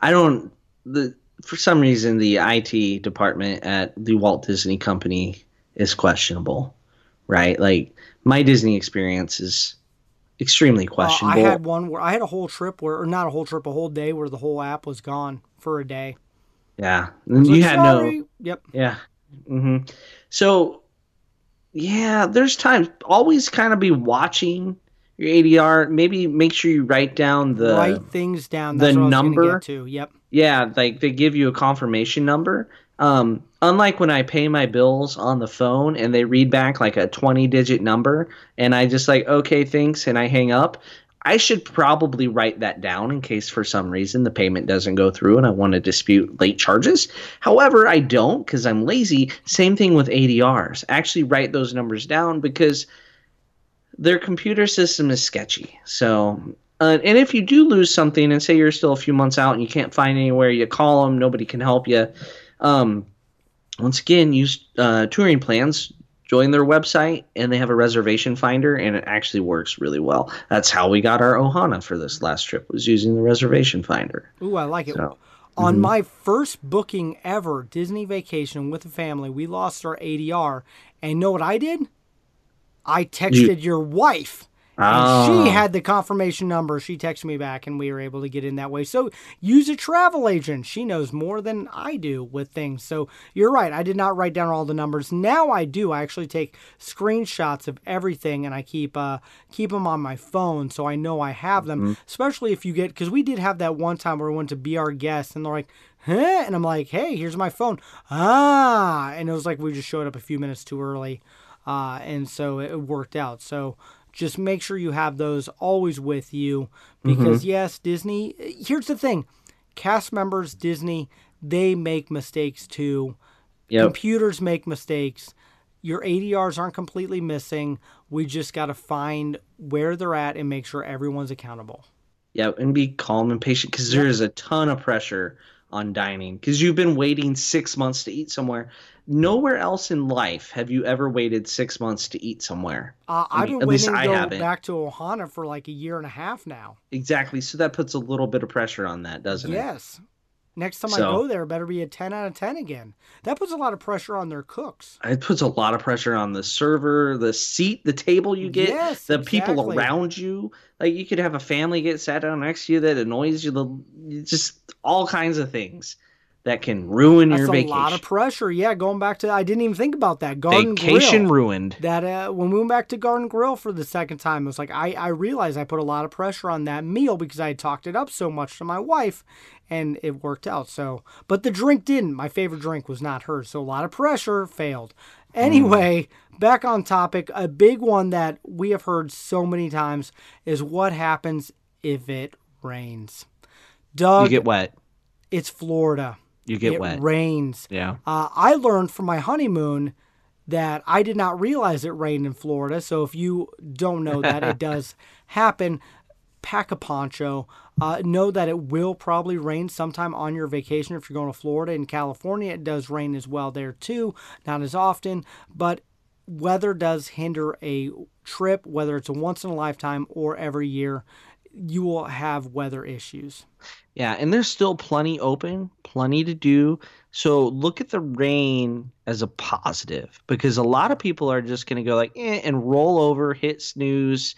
I don't the, – for some reason, the I T department at the Walt Disney Company is questionable, right? Like, my Disney experience is – extremely questionable. Uh, I had one where I had a whole trip where, or not a whole trip, a whole day where the whole app was gone for a day. Yeah. You like, had Sorry. no. Yep. Yeah. Mm-hmm. So, yeah, there's times. Always kind of be watching your A D R. Maybe make sure you write down the write things down. That's the what number. I was gonna get to. Yep. Yeah, like they give you a confirmation number. Um, unlike when I pay my bills on the phone and they read back like a twenty digit number and I just like, okay, thanks. And I hang up. I should probably write that down in case for some reason the payment doesn't go through and I want to dispute late charges. However, I don't because I'm lazy. Same thing with A D Rs. Actually write those numbers down because their computer system is sketchy. So Uh, and if you do lose something and say you're still a few months out and you can't find anywhere, you call them, nobody can help you. Um, Once again, use uh, touring plans, join their website, and they have a reservation finder, and it actually works really well. That's how we got our Ohana for this last trip, was using the reservation finder. Ooh, I like it. So, on mm-hmm. my first booking ever, Disney vacation with the family, we lost our A D R. And you know what I did? I texted you- your wife. And she had the confirmation number. She texted me back, and we were able to get in that way. So use a travel agent. She knows more than I do with things. So you're right. I did not write down all the numbers. Now I do. I actually take screenshots of everything, and I keep uh, keep them on my phone so I know I have them, mm-hmm. especially if you get – because we did have that one time where we went to Be Our Guest, and they're like, huh? And I'm like, hey, here's my phone. Ah. And it was like we just showed up a few minutes too early, uh, and so it worked out. So – just make sure you have those always with you because, mm-hmm. yes, Disney, here's the thing. Cast members, Disney, they make mistakes too. Yep. Computers make mistakes. Your A D Rs aren't completely missing. We just got to find where they're at and make sure everyone's accountable. Yeah, and be calm and patient because there is a ton of pressure on dining because you've been waiting six months to eat somewhere. Nowhere else in life have you ever waited six months to eat somewhere. Uh, I've been I mean, waiting to go back to Ohana for like a year and a half now. Exactly. So that puts a little bit of pressure on that, doesn't yes. it? Yes. Next time so, I go there, it better be a ten out of ten again. That puts a lot of pressure on their cooks. It puts a lot of pressure on the server, the seat, the table you get, yes, the exactly. people around you. Like you could have a family get sat down next to you that annoys you. The, just all kinds of things. That can ruin That's your vacation. That's a lot of pressure. Yeah, going back to, I didn't even think about that. Garden vacation Grill. Ruined. That uh, when we went back to Garden Grill for the second time, it was like, I, I realized I put a lot of pressure on that meal because I had talked it up so much to my wife and it worked out. So, but the drink didn't. My favorite drink was not hers. So a lot of pressure failed. Anyway, mm. back on topic, a big one that we have heard so many times is what happens if it rains. Doug. You get wet. It's Florida. You get it wet. It rains. Yeah. Uh, I learned from my honeymoon that I did not realize it rained in Florida. So if you don't know that, it does happen. Pack a poncho. Uh, know that it will probably rain sometime on your vacation if you're going to Florida. In California, it does rain as well there too. Not as often, but weather does hinder a trip, whether it's a once in a lifetime or every year. You will have weather issues. Yeah, and there's still plenty open, plenty to do. So look at the rain as a positive because a lot of people are just going to go like, eh, and roll over, hit snooze.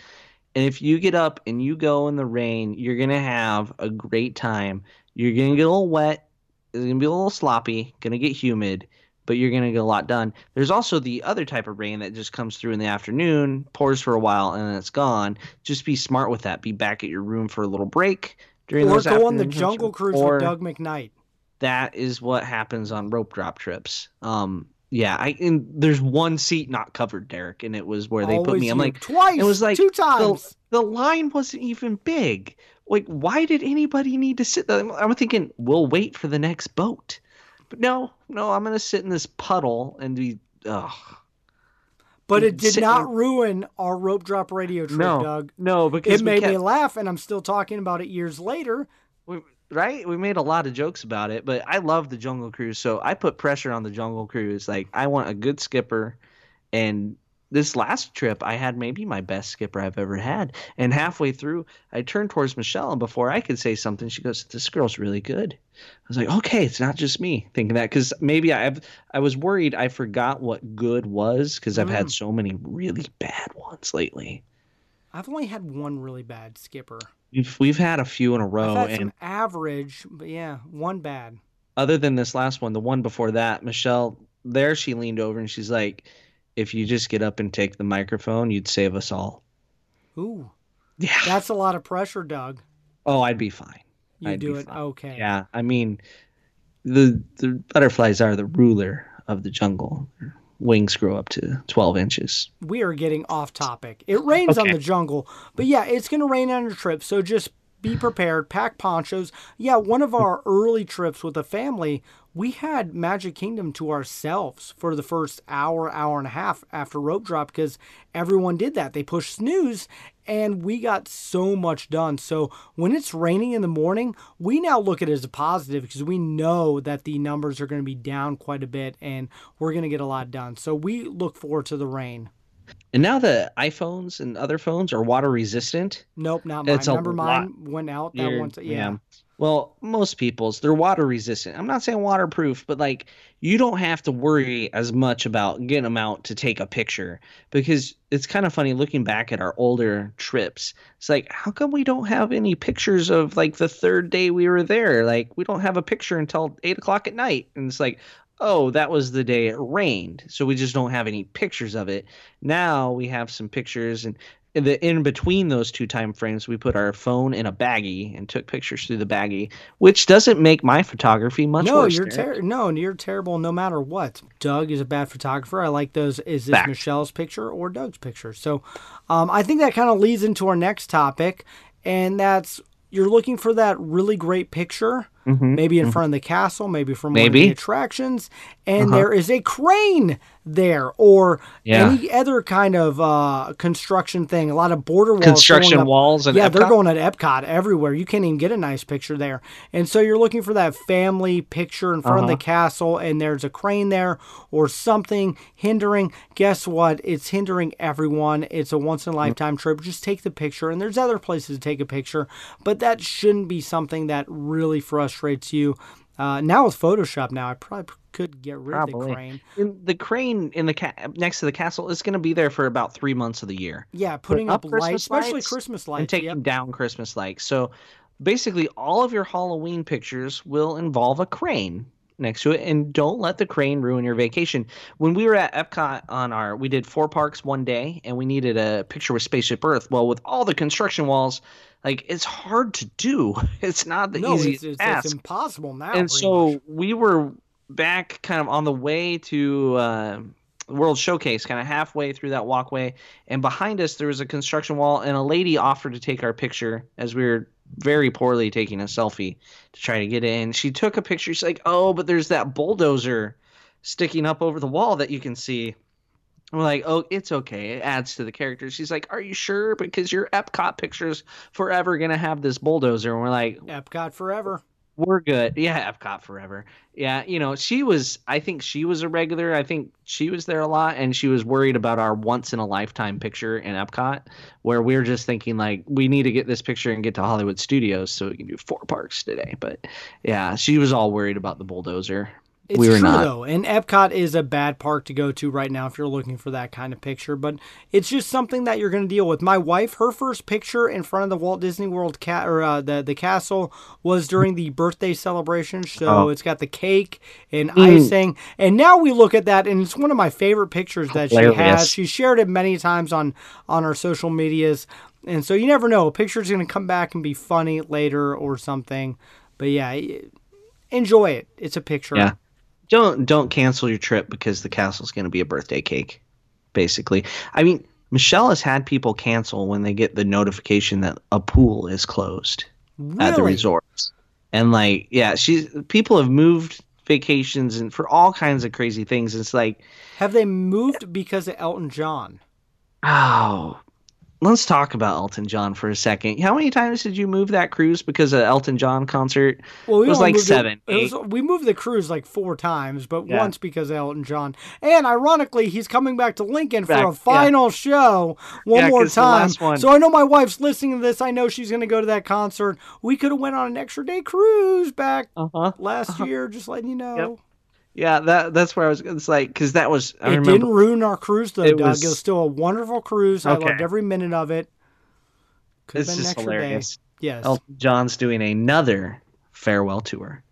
And if you get up and you go in the rain, you're going to have a great time. You're going to get a little wet. It's going to be a little sloppy, going to get humid, but you're going to get a lot done. There's also the other type of rain that just comes through in the afternoon, pours for a while, and then it's gone. Just be smart with that. Be back at your room for a little break. During or go on the Jungle Cruise or, with Doug McKnight. That is what happens on rope drop trips. Um, yeah, I and there's one seat not covered, Derek, and it was where they Always put me. I'm like, twice, it was like two times. The, the line wasn't even big. Like, why did anybody need to sit there? I'm, I'm thinking, we'll wait for the next boat. But no, no, I'm going to sit in this puddle and be, ugh. But it did not ruin our rope drop radio trip, no, Doug. No, because it made kept... me laugh, and I'm still talking about it years later. We, right? We made a lot of jokes about it, but I love the Jungle Cruise, so I put pressure on the Jungle Cruise. Like, I want a good skipper, and this last trip, I had maybe my best skipper I've ever had. And halfway through, I turned towards Michelle, and before I could say something, she goes, "This girl's really good." I was like, okay, it's not just me thinking that, because maybe I I was worried I forgot what good was, because I've mm. had so many really bad ones lately. I've only had one really bad skipper. We've, we've had a few in a row. I've had and some average, but yeah, one bad. Other than this last one, the one before that, Michelle, there she leaned over and she's like, "If you just get up and take the microphone, you'd save us all." Ooh. Yeah. That's a lot of pressure, Doug. Oh, I'd be fine. You I'd do it. Fine. Okay. Yeah. I mean, the the butterflies are the ruler of the jungle. Wings grow up to twelve inches. We are getting off topic. It rains okay. on the jungle, but yeah, it's going to rain on your trip. So just be prepared. Pack ponchos. Yeah. One of our early trips with a family, we had Magic Kingdom to ourselves for the first hour, hour and a half after rope drop because everyone did that. They pushed snooze and we got so much done. So when it's raining in the morning, we now look at it as a positive because we know that the numbers are going to be down quite a bit and we're going to get a lot done. So we look forward to the rain. And now the iPhones and other phones are water resistant. Nope, not mine. It's a Remember mine lot. went out that once. Yeah. yeah. Well, most people's, they're water resistant. I'm not saying waterproof, but like you don't have to worry as much about getting them out to take a picture, because it's kind of funny looking back at our older trips. It's like, how come we don't have any pictures of like the third day we were there? Like we don't have a picture until eight o'clock at night. And it's like, oh, that was the day it rained. So we just don't have any pictures of it. Now we have some pictures, and in, the, in between those two time frames, we put our phone in a baggie and took pictures through the baggie, which doesn't make my photography much no, worse. You're ter- no, you're terrible no matter what. Doug is a bad photographer. I like those. Is this Back. Michelle's picture or Doug's picture? So um, I think that kind of leads into our next topic, and that's you're looking for that really great picture. Mm-hmm. Maybe in mm-hmm. front of the castle, maybe from maybe. one of the attractions, and uh-huh. there is a crane there, or yeah. any other kind of uh, construction thing. A lot of border walls, construction walls, and yeah, Epcot? They're going at Epcot everywhere. You can't even get a nice picture there, and so you're looking for that family picture in front uh-huh. of the castle, and there's a crane there or something hindering. Guess what? It's hindering everyone. It's a once in a lifetime mm-hmm. trip. Just take the picture, and there's other places to take a picture, but that shouldn't be something that really frustrates. Frustrates you. Uh, now with Photoshop, now I probably could get rid probably. of the crane. And the crane in the ca- next to the castle is going to be there for about three months of the year. Yeah, putting Put up, up Christmas lights, lights, especially Christmas lights, and taking yep. down Christmas lights. So basically, all of your Halloween pictures will involve a crane next to it, and don't let the crane ruin your vacation. When we were at Epcot on our, we did four parks one day, and we needed a picture with Spaceship Earth. Well, with all the construction walls, like it's hard to do. It's not the no, easiest it's, it's, task. It's impossible now. And so much. we were back, kind of on the way to uh, World Showcase, kind of halfway through that walkway, and behind us there was a construction wall, and a lady offered to take our picture as we were very poorly taking a selfie to try to get in. She took a picture. She's like, oh, but there's that bulldozer sticking up over the wall that you can see. And we're like, oh, it's okay. It adds to the character. She's like, are you sure? Because your Epcot picture's forever going to have this bulldozer. And we're like, Epcot forever. We're good. Yeah, Epcot forever. Yeah, you know, she was, I think she was a regular. I think she was there a lot, and she was worried about our once-in-a-lifetime picture in Epcot, where we were just thinking, like, we need to get this picture and get to Hollywood Studios so we can do four parks today. But, yeah, she was all worried about the bulldozer. It's we were true, not. though, and Epcot is a bad park to go to right now if you're looking for that kind of picture, but it's just something that you're going to deal with. My wife, her first picture in front of the Walt Disney World ca- or uh, the, the castle was during the birthday celebration, so oh. it's got the cake and mm. icing, and now we look at that, and it's one of my favorite pictures that Hilarious. she has. She shared it many times on, on our social medias, and so you never know. A picture's going to come back and be funny later or something, but yeah, enjoy it. It's a picture. Yeah. Don't don't cancel your trip because the castle's going to be a birthday cake, basically. I mean, Michelle has had people cancel when they get the notification that a pool is closed really? at the resorts. And, like, yeah, she's people have moved vacations and for all kinds of crazy things. It's like... Have they moved because of Elton John? Oh, let's talk about Elton John for a second. How many times did you move that cruise because of an Elton John concert? Well, we it was like seven. It, it was, we moved the cruise like four times, but yeah. once because of Elton John. And ironically, he's coming back to Lincoln back, for a final yeah. show one yeah, more time. One. So I know my wife's listening to this. I know she's going to go to that concert. We could have went on an extra day cruise back uh-huh. last uh-huh. year, just letting you know. Yep. Yeah, that that's where I was. It's like because that was. I it remember, didn't ruin our cruise though, it Doug. Was, it was still a wonderful cruise. Okay. I loved every minute of it. Could this have been is an hilarious. Day. Yes, Elton John's doing another farewell tour.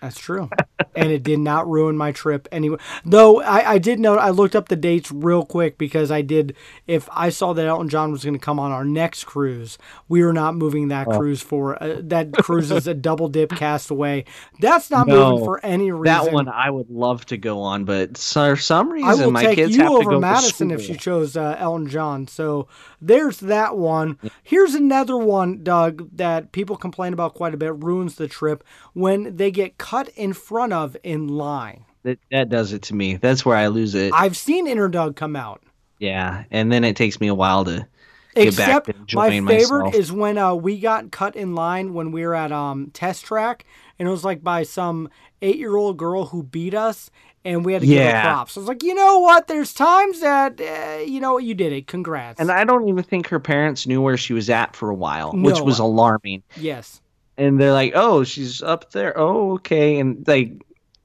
That's true, and it did not ruin my trip anyway. Though I, I did know I looked up the dates real quick because I did. If I saw that Elton John was going to come on our next cruise, we are not moving that oh. cruise for uh, that cruise is a double dip Castaway. That's not no, moving for any reason. That one I would love to go on, but for some reason my kids have to go. I would take you over Madison if you chose uh, Elton John. So there's that one. Here's another one, Doug, that people complain about quite a bit. Ruins the trip when they get cut in front of in line. That, that does it to me. That's where I lose it. I've seen Inner Doug come out. Yeah, and then it takes me a while to get Except back to enjoying my favorite myself. Is when uh, we got cut in line when we were at um, Test Track, and it was like by some eight-year-old girl who beat us, and we had to yeah. give her props. So I was like, you know what? There's times that, uh, you know, you did it. Congrats. And I don't even think her parents knew where she was at for a while, no. which was alarming. Yes. And they're like, oh, she's up there. Oh, okay. And like,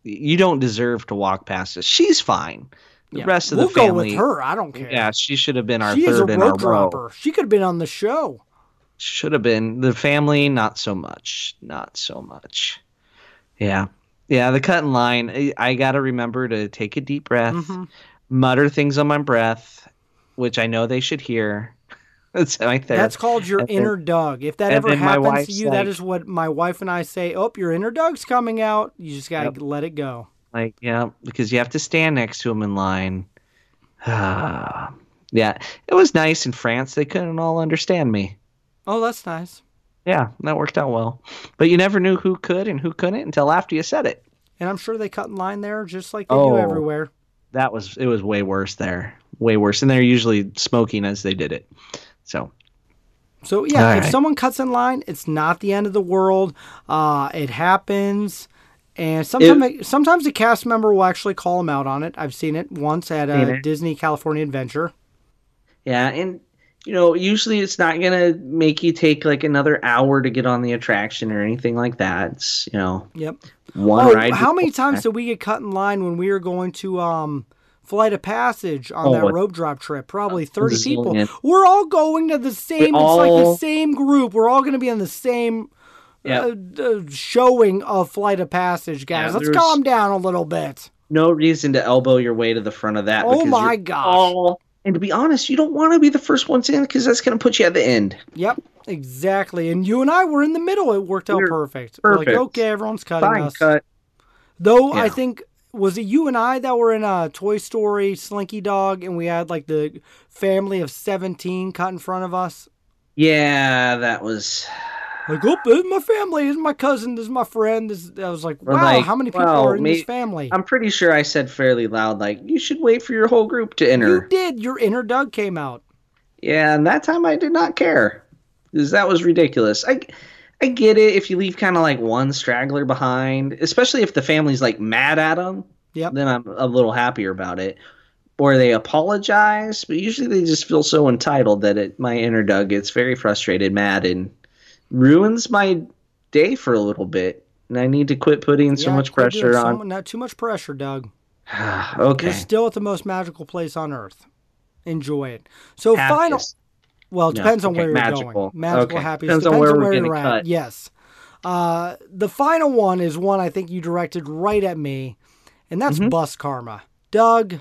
you don't deserve to walk past us. She's fine. The yeah. rest of we'll the family. We'll go with her. I don't care. Yeah, she should have been our she third in a row. She could have been on the show. Should have been. The family, not so much. Not so much. Yeah. Yeah, the cut in line. I got to remember to take a deep breath, mm-hmm. mutter things on my breath, which I know they should hear. That's my therapy. That's called your and inner then, Doug. If that ever happens to you, like, that is what my wife and I say. Oh, your inner Doug's coming out. You just got to yep. let it go. Like, yeah, because you have to stand next to him in line. yeah, it was nice in France. They couldn't all understand me. Oh, that's nice. Yeah, that worked out well. But you never knew who could and who couldn't until after you said it. And I'm sure they cut in line there just like they oh, do everywhere. That was it was way worse there. Way worse. And they're usually smoking as they did it. So. So, yeah, all if right. someone cuts in line, it's not the end of the world. Uh, it happens. And sometimes, it, sometimes a cast member will actually call them out on it. I've seen it once at a Disney California Adventure. Yeah, and, you know, usually it's not going to make you take, like, another hour to get on the attraction or anything like that. It's, you know, yep. one oh, ride. How many times did we get cut in line when we were going to um, Flight of Passage on oh, that rope drop trip? Probably thirty people. We're all going to the same, we it's all, like the same group. We're all going to be on the same... Yep. Uh, uh, showing of Flight of Passage, guys. Yeah, let's calm down a little bit. No reason to elbow your way to the front of that. Oh my gosh. All, and to be honest, you don't want to be the first ones in because that's going to put you at the end. Yep, exactly. And you and I were in the middle. It worked out You're perfect. perfect. We're like, okay, everyone's cutting Fine, us. Cut. Though yeah. I think, was it you and I that were in a Toy Story Slinky Dog and we had like the family of seventeen cut in front of us? Yeah, that was... Like, oh, this is my family, this is my cousin, this is my friend. This is, I was like, wow, like, how many people wow, are in me, this family? I'm pretty sure I said fairly loud, like, you should wait for your whole group to enter. You did. Your inner Doug came out. Yeah, and that time I did not care because that was ridiculous. I, I get it if you leave kind of like one straggler behind, especially if the family's like mad at them. Yep. Then I'm a little happier about it. Or they apologize, but usually they just feel so entitled that it, my inner Doug gets very frustrated, mad, and... ruins my day for a little bit, and I need to quit putting yeah, so much pressure so, on. Not too much pressure, Doug. Okay. You're still at the most magical place on earth. Enjoy it. So Happy. final. Well, it no, depends on okay, where you're magical. going. Magical okay. happiness depends, depends on where, on where, where you're cut. at. Yes. Uh, the final one is one I think you directed right at me, and that's mm-hmm. bus karma, Doug.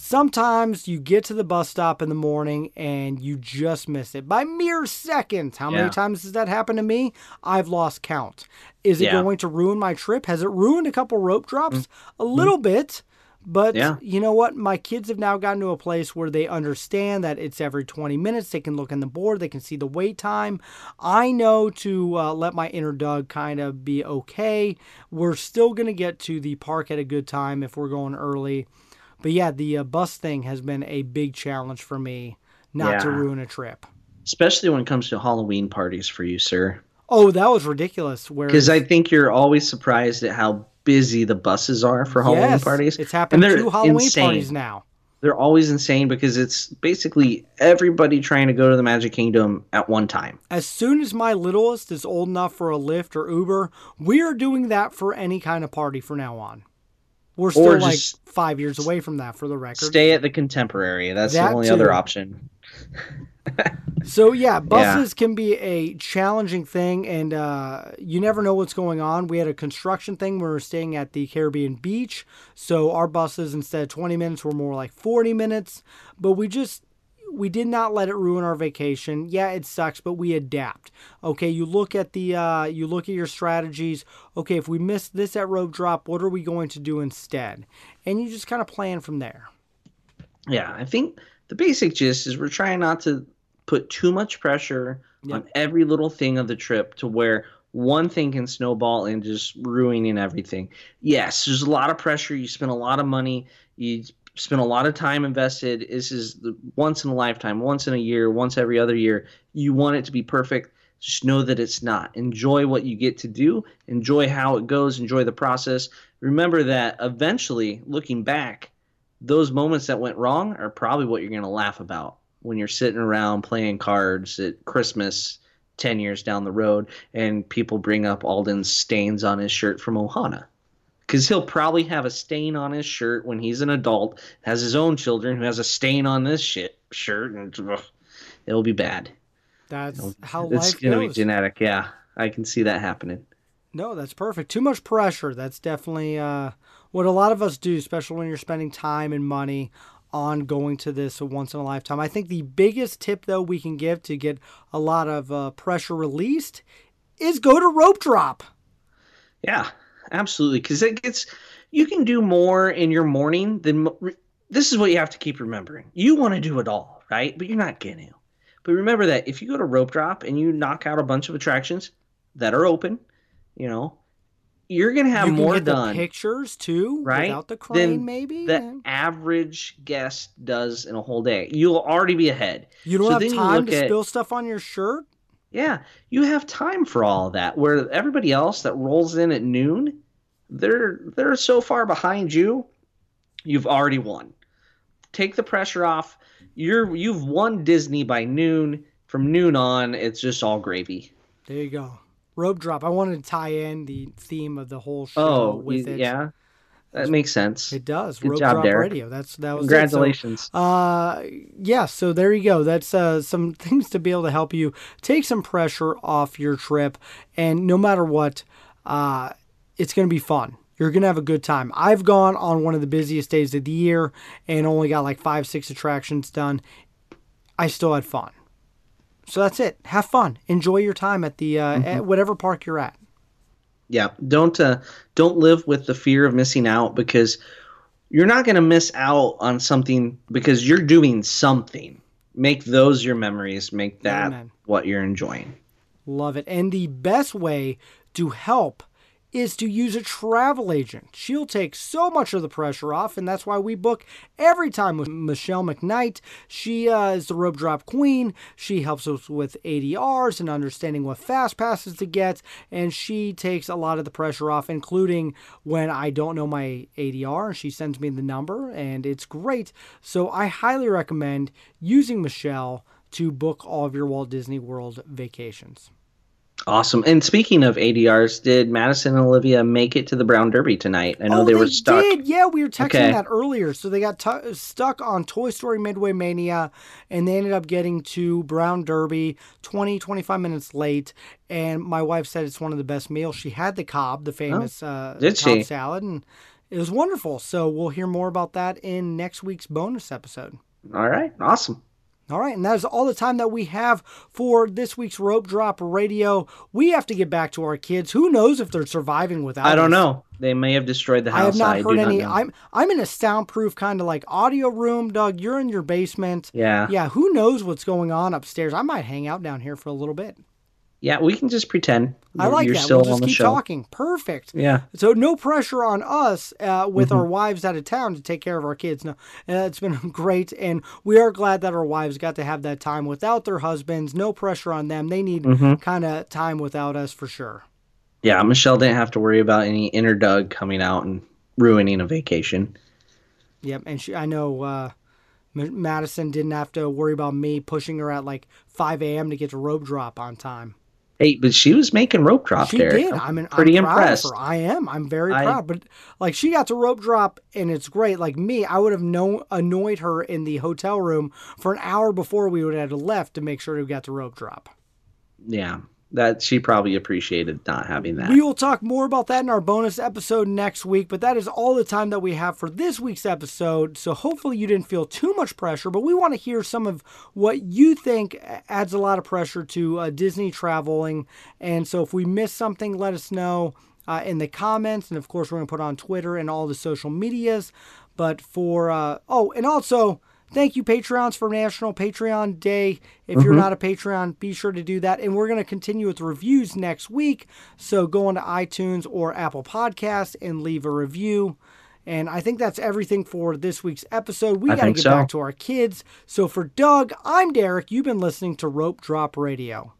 Sometimes you get to the bus stop in the morning and you just miss it by mere seconds. How yeah. many times does that happen to me? I've lost count. Is it yeah. going to ruin my trip? Has it ruined a couple rope drops? Mm-hmm. A little bit, but yeah. you know what? My kids have now gotten to a place where they understand that it's every twenty minutes. They can look in the board. They can see the wait time. I know to uh, let my inner Doug kind of be okay. We're still going to get to the park at a good time if we're going early. But yeah, the uh, bus thing has been a big challenge for me not yeah. to ruin a trip. Especially when it comes to Halloween parties for you, sir. Oh, that was ridiculous. Because I think you're always surprised at how busy the buses are for Halloween yes, parties. It's happened two Halloween insane. parties now. They're always insane because it's basically everybody trying to go to the Magic Kingdom at one time. As soon as my littlest is old enough for a Lyft or Uber, we are doing that for any kind of party from now on. We're still or like five years away from that, for the record. Stay at the Contemporary. That's that the only too. other option. So, yeah, buses yeah. can be a challenging thing, and uh, you never know what's going on. We had a construction thing where we were staying at the Caribbean beach, so our buses, instead of twenty minutes, were more like forty minutes. But we just... we did not let it ruin our vacation. Yeah, it sucks, but we adapt. Okay, you look at the uh, you look at your strategies. Okay, if we miss this at Rope Drop, what are we going to do instead? And you just kind of plan from there. Yeah, I think the basic gist is we're trying not to put too much pressure yep. on every little thing of the trip to where one thing can snowball and just ruining everything. Yes, there's a lot of pressure. You spend a lot of money. You spent a lot of time invested. This is the once in a lifetime, once in a year, once every other year. You want it to be perfect. Just know that it's not. Enjoy what you get to do. Enjoy how it goes. Enjoy the process. Remember that eventually, looking back, those moments that went wrong are probably what you're going to laugh about when you're sitting around playing cards at Christmas ten years down the road and people bring up Alden's stains on his shirt from Ohana. Because he'll probably have a stain on his shirt when he's an adult, has his own children, who has a stain on this shit shirt, and ugh, it'll be bad. That's it'll, how it's life gonna goes. It's going to be genetic, yeah. I can see that happening. No, that's perfect. Too much pressure. That's definitely uh, what a lot of us do, especially when you're spending time and money on going to this once-in-a-lifetime. I think the biggest tip, though, we can give to get a lot of uh, pressure released is go to Rope Drop. Yeah. Absolutely, because it gets you can do more in your morning than this is what you have to keep remembering. You want to do it all, right? But you're not going to. But remember that if you go to Rope Drop and you knock out a bunch of attractions that are open, you know, you're going to have you more can get done. The pictures too, right? Without the crane, maybe the yeah. average guest does in a whole day. You'll already be ahead. You don't so have time to at, spill stuff on your shirt. Yeah, you have time for all of that. Where everybody else that rolls in at noon, they're they're so far behind you, you've already won. Take the pressure off. You're you've won Disney by noon. From noon on, it's just all gravy. There you go. Rope Drop. I wanted to tie in the theme of the whole show oh, with it. Yeah. That makes sense. It does. Good Rope job, Drop Derek. Radio. That's that was congratulations. So, uh, yeah. So there you go. That's uh, some things to be able to help you take some pressure off your trip. And no matter what, uh, it's going to be fun. You're going to have a good time. I've gone on one of the busiest days of the year and only got like five, six attractions done. I still had fun. So that's it. Have fun. Enjoy your time at the uh, mm-hmm. at whatever park you're at. Yeah, don't uh, don't live with the fear of missing out, because you're not going to miss out on something because you're doing something. Make those your memories. Make that Amen. What you're enjoying. Love it. And the best way to help is to use a travel agent. She'll take so much of the pressure off, and that's why we book every time with Michelle McKnight. She uh, is the Rope Drop Queen. She helps us with A D Rs and understanding what fast passes to get, and she takes a lot of the pressure off, including when I don't know my A D R, and she sends me the number, and it's great. So I highly recommend using Michelle to book all of your Walt Disney World vacations. Awesome. And speaking of A D Rs, did Madison and Olivia make it to the Brown Derby tonight? I know oh, they, they were stuck. Did. Yeah, we were texting okay. that earlier. So they got t- stuck on Toy Story Midway Mania, and they ended up getting to Brown Derby twenty, twenty-five minutes late. And my wife said it's one of the best meals. She had the Cobb, the famous oh, uh, Cobb she? salad, and it was wonderful. So we'll hear more about that in next week's bonus episode. All right. Awesome. All right, and that is all the time that we have for this week's Rope Drop Radio. We have to get back to our kids. Who knows if they're surviving without us? I don't know. They may have destroyed the house. I have not I heard any. Not I'm I'm in a soundproof kind of like audio room, Doug. You're in your basement. Yeah. Yeah, who knows what's going on upstairs? I might hang out down here for a little bit. Yeah, we can just pretend. I like you're that. Still we'll just on keep the show. Talking. Perfect. Yeah. So no pressure on us uh, with mm-hmm. our wives out of town to take care of our kids. No, uh, it's been great, and we are glad that our wives got to have that time without their husbands. No pressure on them. They need mm-hmm. kind of time without us for sure. Yeah, Michelle didn't have to worry about any inner Doug coming out and ruining a vacation. Yep, and she, I know uh, M- Madison didn't have to worry about me pushing her at like five a.m. to get to Rope Drop on time. Hey, but she was making Rope Drop there. She did. I'm mean, pretty I'm impressed. I am. I'm very I, proud. But like, she got to Rope Drop, and it's great. Like me, I would have no annoyed her in the hotel room for an hour before we would have left to make sure we got to Rope Drop. Yeah, that she probably appreciated not having that. We will talk more about that in our bonus episode next week. But that is all the time that we have for this week's episode. So hopefully you didn't feel too much pressure. But we want to hear some of what you think adds a lot of pressure to uh, Disney traveling. And so if we missed something, let us know uh, in the comments. And, of course, we're going to put on Twitter and all the social medias. But for uh, – oh, and also – thank you, Patreons, for National Patreon Day. If mm-hmm. you're not a Patreon, be sure to do that. And we're going to continue with reviews next week. So go on to iTunes or Apple Podcasts and leave a review. And I think that's everything for this week's episode. We got to get so. back to our kids. So for Doug, I'm Derek. You've been listening to Rope Drop Radio.